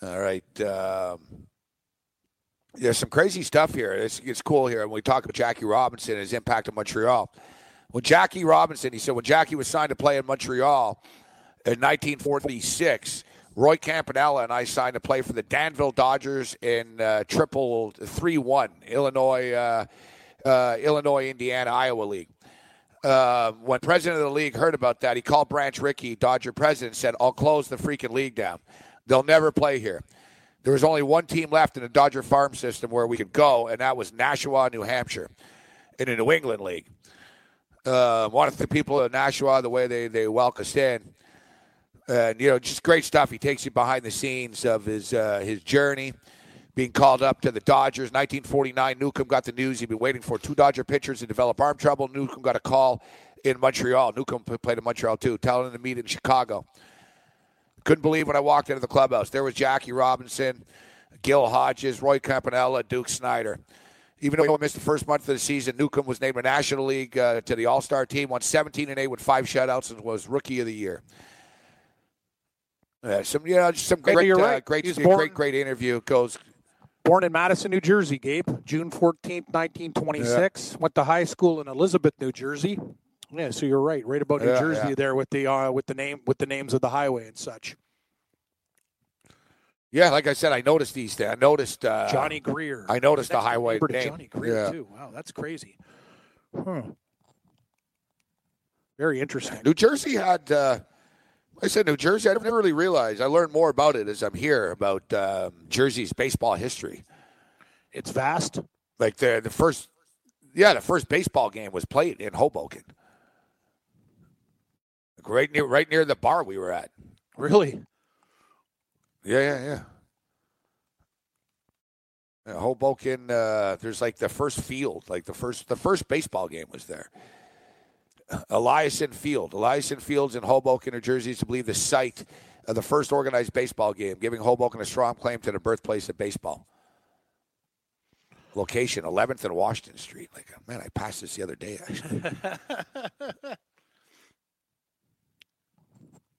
All right. There's some crazy stuff here. It's cool here. And we talk about Jackie Robinson and his impact on Montreal. Well, Jackie Robinson, he said, when Jackie was signed to play in Montreal in 1946, Roy Campanella and I signed to play for the Danville Dodgers in 3-1, Illinois, Indiana, Iowa League. When president of the league heard about that, he called Branch Rickey, Dodger president, and said, I'll close the freaking league down. They'll never play here. There was only one team left in the Dodger farm system where we could go, and that was Nashua, New Hampshire, in the New England League. One of the people in Nashua, the way they welcomed us in. And, just great stuff. He takes you behind the scenes of his journey. Being called up to the Dodgers. 1949, Newcomb got the news he'd been waiting for. Two Dodger pitchers to develop arm trouble. Newcomb got a call in Montreal. Newcomb played in Montreal, too. Telling him to meet in Chicago. Couldn't believe when I walked into the clubhouse. There was Jackie Robinson, Gil Hodges, Roy Campanella, Duke Snyder. Even though he missed the first month of the season, Newcomb was named a National League to the All-Star team, won 17-8 with 5 shutouts, and was Rookie of the Year. Great interview. Born in Madison, New Jersey, Gabe, June 14th, 1926. Yeah. Went to high school in Elizabeth, New Jersey. Yeah, so you're right about New Jersey there with the names of the highway and such. Yeah, like I said, I noticed these things. I noticed Johnny Greer. I noticed the highway name. Johnny Greer, too. Wow, that's crazy. Huh. Very interesting. New Jersey had, I said New Jersey, I never really realized. I learned more about it as I'm here, about Jersey's baseball history. It's vast. Like the first baseball game was played in Hoboken. Like right near the bar we were at. Really? Yeah. Hoboken, there's like the first field, like the first baseball game was there. Eliason Field. Eliason Field's in Hoboken, New Jersey, is to believe the site of the first organized baseball game, giving Hoboken a strong claim to the birthplace of baseball. Location, 11th and Washington Street. Like, man, I passed this the other day, actually.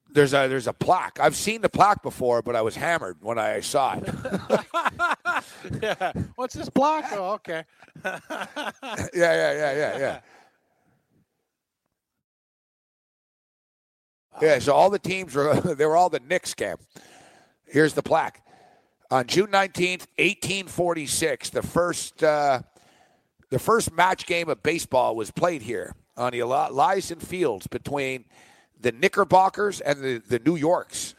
There's a plaque. I've seen the plaque before, but I was hammered when I saw it. Yeah. What's this plaque? Oh, okay. Yeah. Yeah, so all the teams were all the Knicks camp. Here's the plaque. On June 19th, 1846, the first match game of baseball was played here on the Eliason Fields between the Knickerbockers and the New Yorks.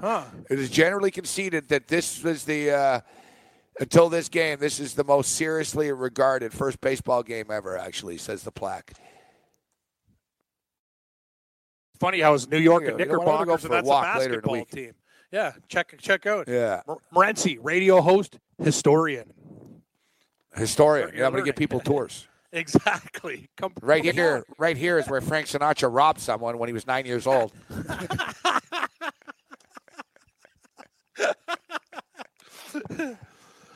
Huh. It is generally conceded that this was until this game, this is the most seriously regarded first baseball game ever, actually, says the plaque. Funny how it's New York and Knickerbockers, and that's a basketball team. Yeah, check out. Yeah. Morency, radio host, historian. Yeah, I'm going to give people tours. Exactly. Right here is where Frank Sinatra robbed someone when he was 9 years old.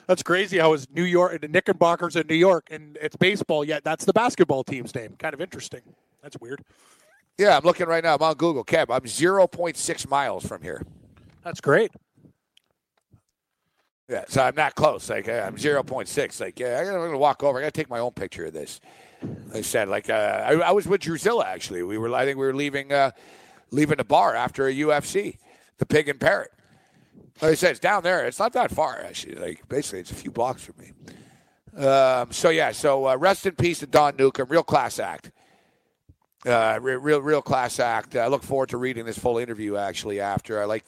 That's crazy how it's New York, the Knickerbockers in New York, and it's baseball, yet that's the basketball team's name. Kind of interesting. That's weird. Yeah, I'm looking right now. I'm on Google. Kev, I'm 0.6 miles from here. That's great. Yeah, so I'm not close. Like, I'm 0.6. Like, yeah, I'm going to walk over. I got to take my own picture of this. Like I said, like, I was with Drusilla, actually. I think we were leaving the bar after a UFC, the Pig and Parrot. Like I said, it's down there. It's not that far, actually. Like, basically, it's a few blocks from me. Rest in peace to Don Newcomb. Real class act. Real class act. I look forward to reading this full interview, actually, after. I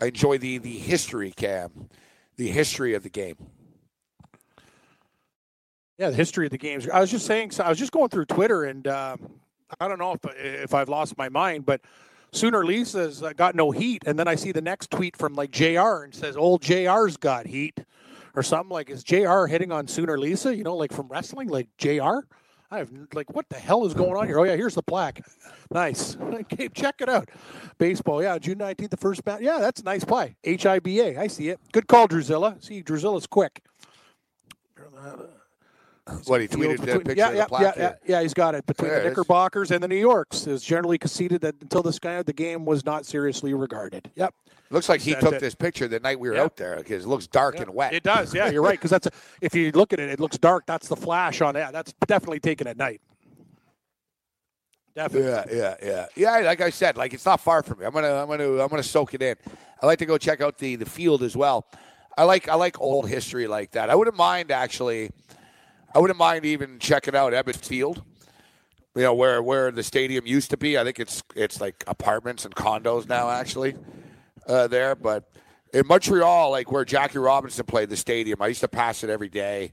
enjoy the history, Cam. The history of the game. Yeah, the history of the games. I was just saying, so I was just going through Twitter, and I don't know if I've lost my mind, but Sooner Lisa's got no heat, and then I see the next tweet from, like, JR, and says, old JR's got heat, or something. Like, is JR hitting on Sooner Lisa, you know, like from wrestling, like JR? What the hell is going on here? Oh, yeah, here's the plaque. Nice. Okay, check it out. Baseball, yeah, June 19th, the first bat. Yeah, that's a nice play. HIBA, I see it. Good call, Drusilla. See, Drusilla's quick. What, he tweeted that picture of the plaque? Yeah, he's got it. Between the Knickerbockers and the New Yorks. It was generally conceded that until this guy, the game was not seriously regarded. Yep. Looks like he took this picture the night we were out there because it looks dark and wet. It does, yeah, you're right. Because that's if you look at it, it looks dark. That's the flash on that. That's definitely taken at night. Definitely. Yeah. Like I said, like it's not far from me. I'm gonna soak it in. I like to go check out the field as well. I like old history like that. I wouldn't mind even checking out Ebbets Field. You know where the stadium used to be. I think it's like apartments and condos now, actually. There, but in Montreal, like where Jackie Robinson played the stadium, I used to pass it every day.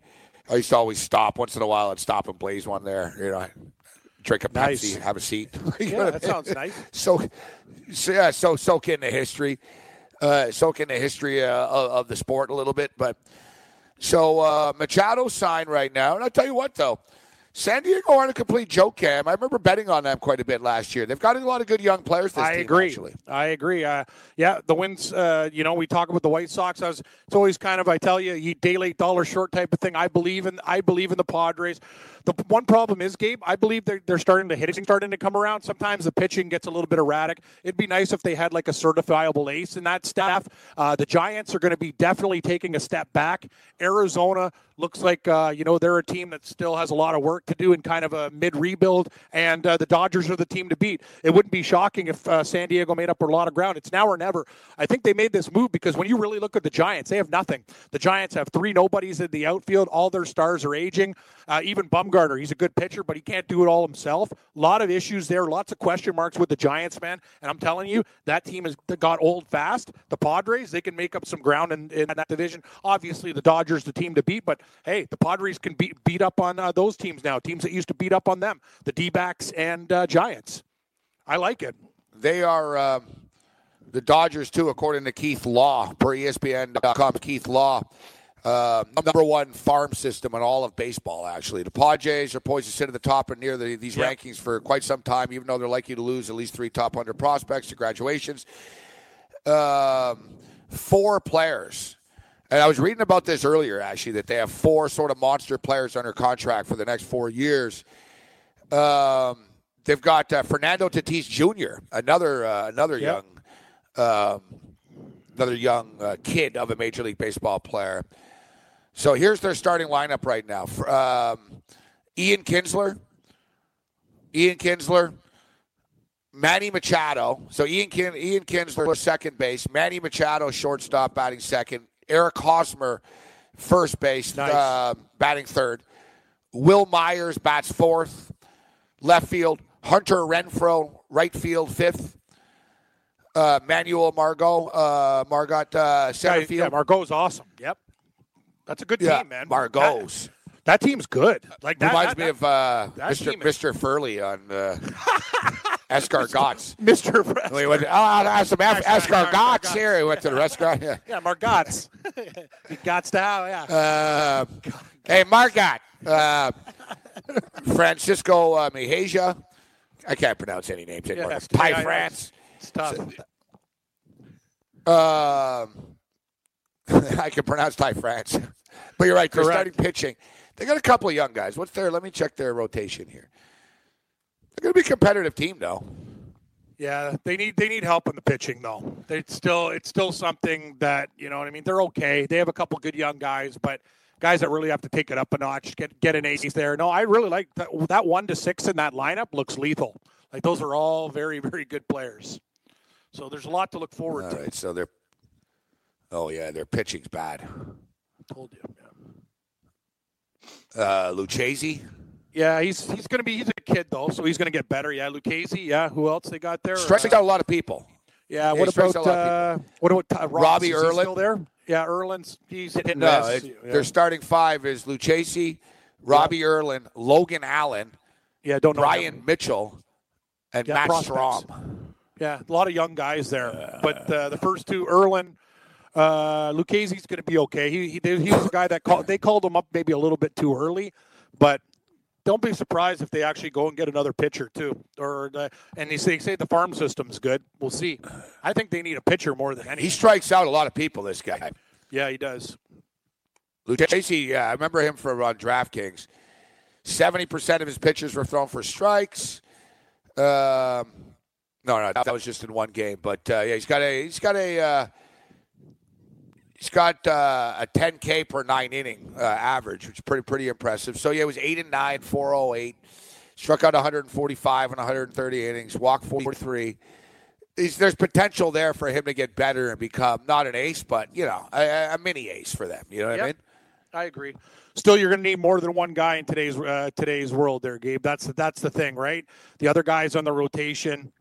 I used to always stop once in a while and stop and blaze one there. You know, drink a Pepsi, nice. Have a seat. That sounds nice. So soak in the history, of the sport a little bit. But so Machado signed right now, and I'll tell you what though, San Diego aren't a complete joke, Cam. I remember betting on them quite a bit last year. They've got a lot of good young players this team, actually. I agree. Yeah, the wins, you know, we talk about the White Sox. It's always kind of, I tell you, day late, dollar short type of thing. I believe in the Padres. The one problem is, Gabe, I believe the hitting starting to come around. Sometimes the pitching gets a little bit erratic. It'd be nice if they had like a certifiable ace in that staff. The Giants are going to be definitely taking a step back. Arizona looks like, you know, they're a team that still has a lot of work to do in kind of a mid-rebuild, and the Dodgers are the team to beat. It wouldn't be shocking if San Diego made up a lot of ground. It's now or never. I think they made this move because when you really look at the Giants, they have nothing. The Giants have three nobodies in the outfield. All their stars are aging. Even Bumgarner, he's a good pitcher, but he can't do it all himself. A lot of issues there, lots of question marks with the Giants, man. And I'm telling you, that team has got old fast. The Padres, they can make up some ground in that division. Obviously, the Dodgers, the team to beat, but hey, the Padres can beat up on those teams now, teams that used to beat up on them, the D-backs and Giants. I like it. They are the Dodgers, too, according to Keith Law, per ESPN.com. Keith Law, number one farm system in all of baseball, actually. The Padres are poised to sit at the top and near these rankings for quite some time, even though they're likely to lose at least three top 100 prospects to graduations. Four players. And I was reading about this earlier, actually, that they have four sort of monster players under contract for the next 4 years. They've got Fernando Tatis Jr., another young kid of a Major League Baseball player. So here's their starting lineup right now: Ian Kinsler, Manny Machado. So Ian Kinsler second base, Manny Machado shortstop, batting second. Eric Hosmer, first base, nice. Batting third. Will Myers bats fourth. Left field, Hunter Renfroe, right field, fifth. Manuel Margot, center field. Yeah, Margot's awesome. Yep. That's a good team, man. Margot's. That team's good. Like that, reminds me of Mr. Furley on Escargots. Escargots here. He went to the restaurant. Yeah, Margots. Gots now, hey, Margot. Francisco Mejia. I can't pronounce any names anymore. Ty France. It's tough. I can pronounce Ty France. But you're right. They're starting pitching. They got a couple of young guys. Let me check their rotation here. They're going to be a competitive team, though. Yeah, they need help in the pitching, though. It's still something that, you know what I mean? They're okay. They have a couple good young guys, but guys that really have to take it up a notch, get an ace there. No, I really like that 1 to 6 in that lineup looks lethal. Like, those are all very, very good players. So there's a lot to look forward to. All right, so their pitching's bad. I told you. Lucchesi? Yeah, he's a kid, though, so he's going to get better. Yeah, Lucchesi, who else they got there? Strikes out a lot of people. Yeah, what about Robbie Erlin? Is he still there? Yeah, Erlin's, he's hitting their starting five is Lucchesi, Robbie Erlin, Logan Allen, don't know Brian Mitchell, and Matt prospects. Strom. Yeah, a lot of young guys there. But the first two, Erlin, Lucchese's going to be okay. He was a guy that they called him up maybe a little bit too early, but don't be surprised if they actually go and get another pitcher too. And they say the farm system's good. We'll see. I think they need a pitcher more than anything. He strikes out a lot of people, this guy. Yeah, he does. Lucchesi, I remember him from on DraftKings. 70% of his pitches were thrown for strikes. No, that was just in one game. But he's got a 10K per nine inning average, which is pretty impressive. So, it was 8-9, 408, struck out 145 in 130 innings, walked 43. There's potential there for him to get better and become not an ace, but, a mini ace for them. You know what I mean? I agree. Still, you're going to need more than one guy in today's world there, Gabe. That's the thing, right? The other guys on the rotation.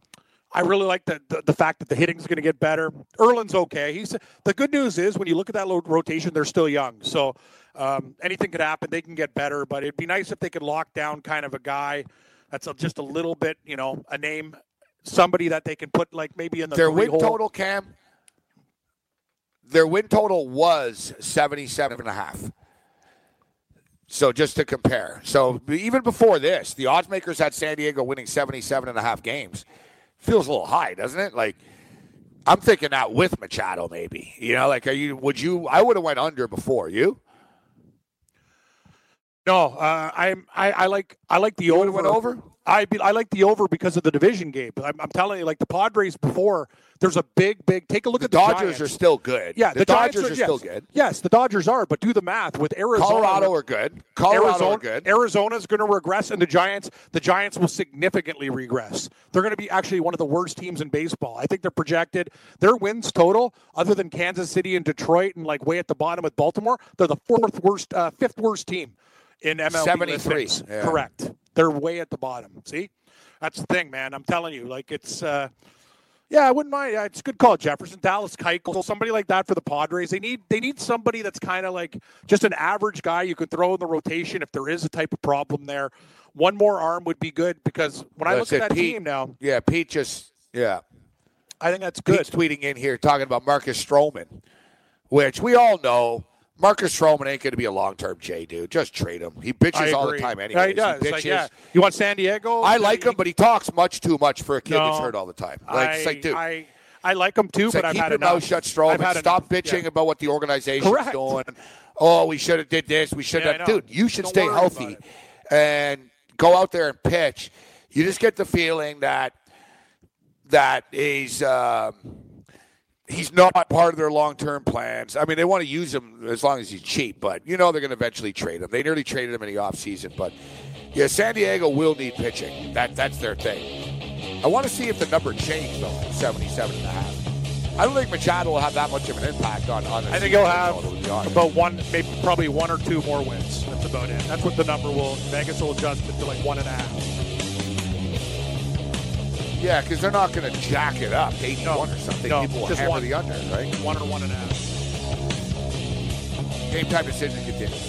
I really like the fact that the hitting's going to get better. Erlin's okay. The good news is when you look at that rotation, they're still young. So anything could happen. They can get better. But it'd be nice if they could lock down kind of a guy that's just a little bit, a name, somebody that they can put like maybe in the their win hole. Total, Cam, their win total was 77.5. So just to compare. So even before this, the odds makers had San Diego winning 77 and a half games. Feels a little high, doesn't it? Like, I'm thinking that with Machado, maybe. You know, like, I would have went under before you. No, I like the over. You went over? I like the over because of the division game. I'm telling you, like the Padres before, there's a big. Take a look at the Dodgers. Giants are still good. Yeah, the Dodgers are still good. Yes, the Dodgers are. But do the math with Arizona. Colorado are good. Colorado are good. Arizona's going to regress, and the Giants will significantly regress. They're going to be actually one of the worst teams in baseball. I think they're projected. Their wins total, other than Kansas City and Detroit, and like way at the bottom with Baltimore, they're the fifth worst team in MLB. 73, yeah. Correct. They're way at the bottom. See, that's the thing, man. I'm telling you, like it's, yeah, I wouldn't mind. It's a good call, Jefferson, Dallas Keuchel, somebody like that for the Padres. They need somebody that's kind of like just an average guy you could throw in the rotation if there is a type of problem there. One more arm would be good because when I look at that Pete, team now, yeah, Pete just, yeah, I think that's good. Pete's tweeting in here talking about Marcus Stroman, which we all know. Marcus Stroman ain't going to be a long-term J, dude. Just trade him. He bitches all the time anyway. Yeah, he does. He bitches. Like, yeah. You want San Diego? I like him, but he talks much too much for a kid that's hurt all the time. Like, it's like, dude. I like him, too, but I've had enough. Keep your mouth shut, Stroman. Stop bitching about what the organization's doing. Oh, we should have did this. We should have. Dude, you should stay healthy and go out there and pitch. You just get the feeling that he's not part of their long-term plans. I mean, they want to use him as long as he's cheap, but you know they're going to eventually trade him. They nearly traded him in the offseason, but yeah, San Diego will need pitching. That's their thing. I want to see if the number changed, though, from 77 and a half. I don't think Machado will have that much of an impact on I think he'll have about one, maybe probably one or two more wins. That's about it. That's what the number will, Vegas will adjust it to like 1.5. Yeah, because they're not going to jack it up 8-1 or something. People will hammer the under, right? 1 or 1.5. Game time decision continues.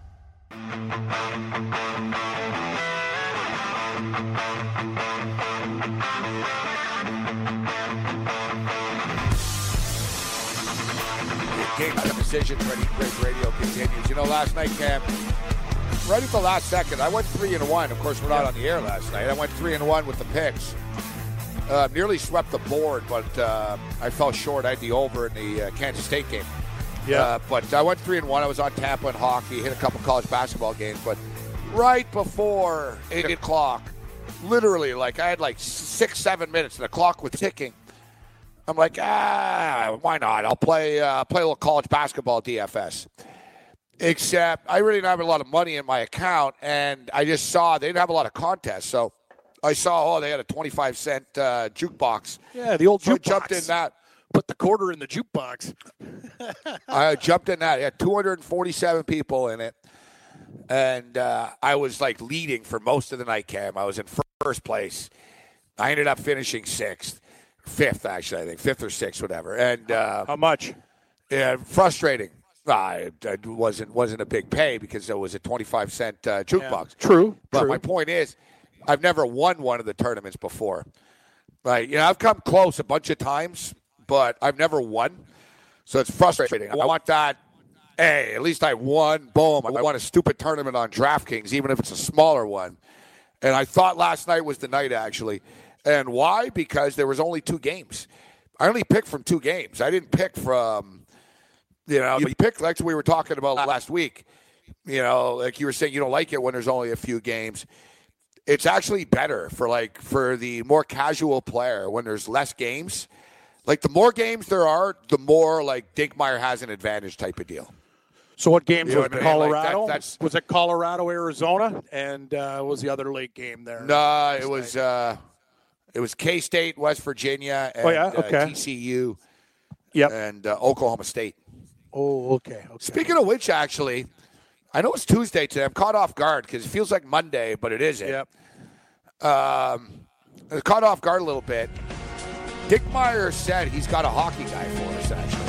Game of decision, ready. Great radio continues. You know, last night, Cam, right at the last second, I went 3-1. Of course, we're not on the air last night. I went 3-1 with the picks. Nearly swept the board, but I fell short. I had the over in the Kansas State game. Yeah, but I went 3-1. I was on Tampa and hockey, hit a couple college basketball games. But right before 8 o'clock, literally, like I had like 6-7 minutes, and the clock was ticking. I'm like, why not? I'll play a little college basketball DFS. Except I really didn't have a lot of money in my account, and I just saw they didn't have a lot of contests. So I saw, they had a 25-cent jukebox. Yeah, the old jukebox. So I jumped in that. Put the quarter in the jukebox. I jumped in that. It had 247 people in it. And I was, like, leading for most of the night, Cam. I was in first place. I ended up finishing fifth or sixth, whatever. And how much? Yeah, frustrating. It wasn't a big pay because it was a 25-cent jukebox. Yeah, true. But my point is, I've never won one of the tournaments before. Like, you know, I've come close a bunch of times, but I've never won, so it's frustrating. I want that, hey, at least I won, boom. I won a stupid tournament on DraftKings, even if it's a smaller one. And I thought last night was the night, actually. And why? Because there was only 2 games. I only picked from 2 games. I didn't pick from, you picked, like we were talking about last week. You know, like you were saying, you don't like it when there's only a few games. It's actually better for the more casual player when there's less games. Like, the more games there are, the more, like, Dinkmeyer has an advantage type of deal. So what games were it? Colorado? Like was it Colorado, Arizona? And what was the other late game there? No, it was K-State, West Virginia, and TCU, and Oklahoma State. Oh, okay. Speaking of which, actually, I know it's Tuesday today. I'm caught off guard because it feels like Monday, but it isn't. Yep. I was caught off guard a little bit. Dick Myers said he's got a hockey guy for us, actually.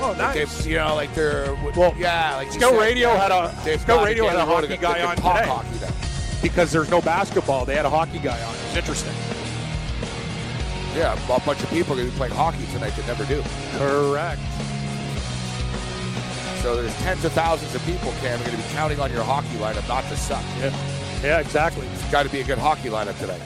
Oh, like nice. You know, like they're... Well, yeah, like Sco said, Radio had a Sco Radio had a hockey guy on today. Hockey guy. Because there's no basketball, they had a hockey guy on. It's interesting. Yeah, a bunch of people are going to be playing hockey tonight that never do. Correct. So there's tens of thousands of people, Cam, are going to be counting on your hockey lineup not to suck. Yeah, exactly. It's got to be a good hockey lineup today.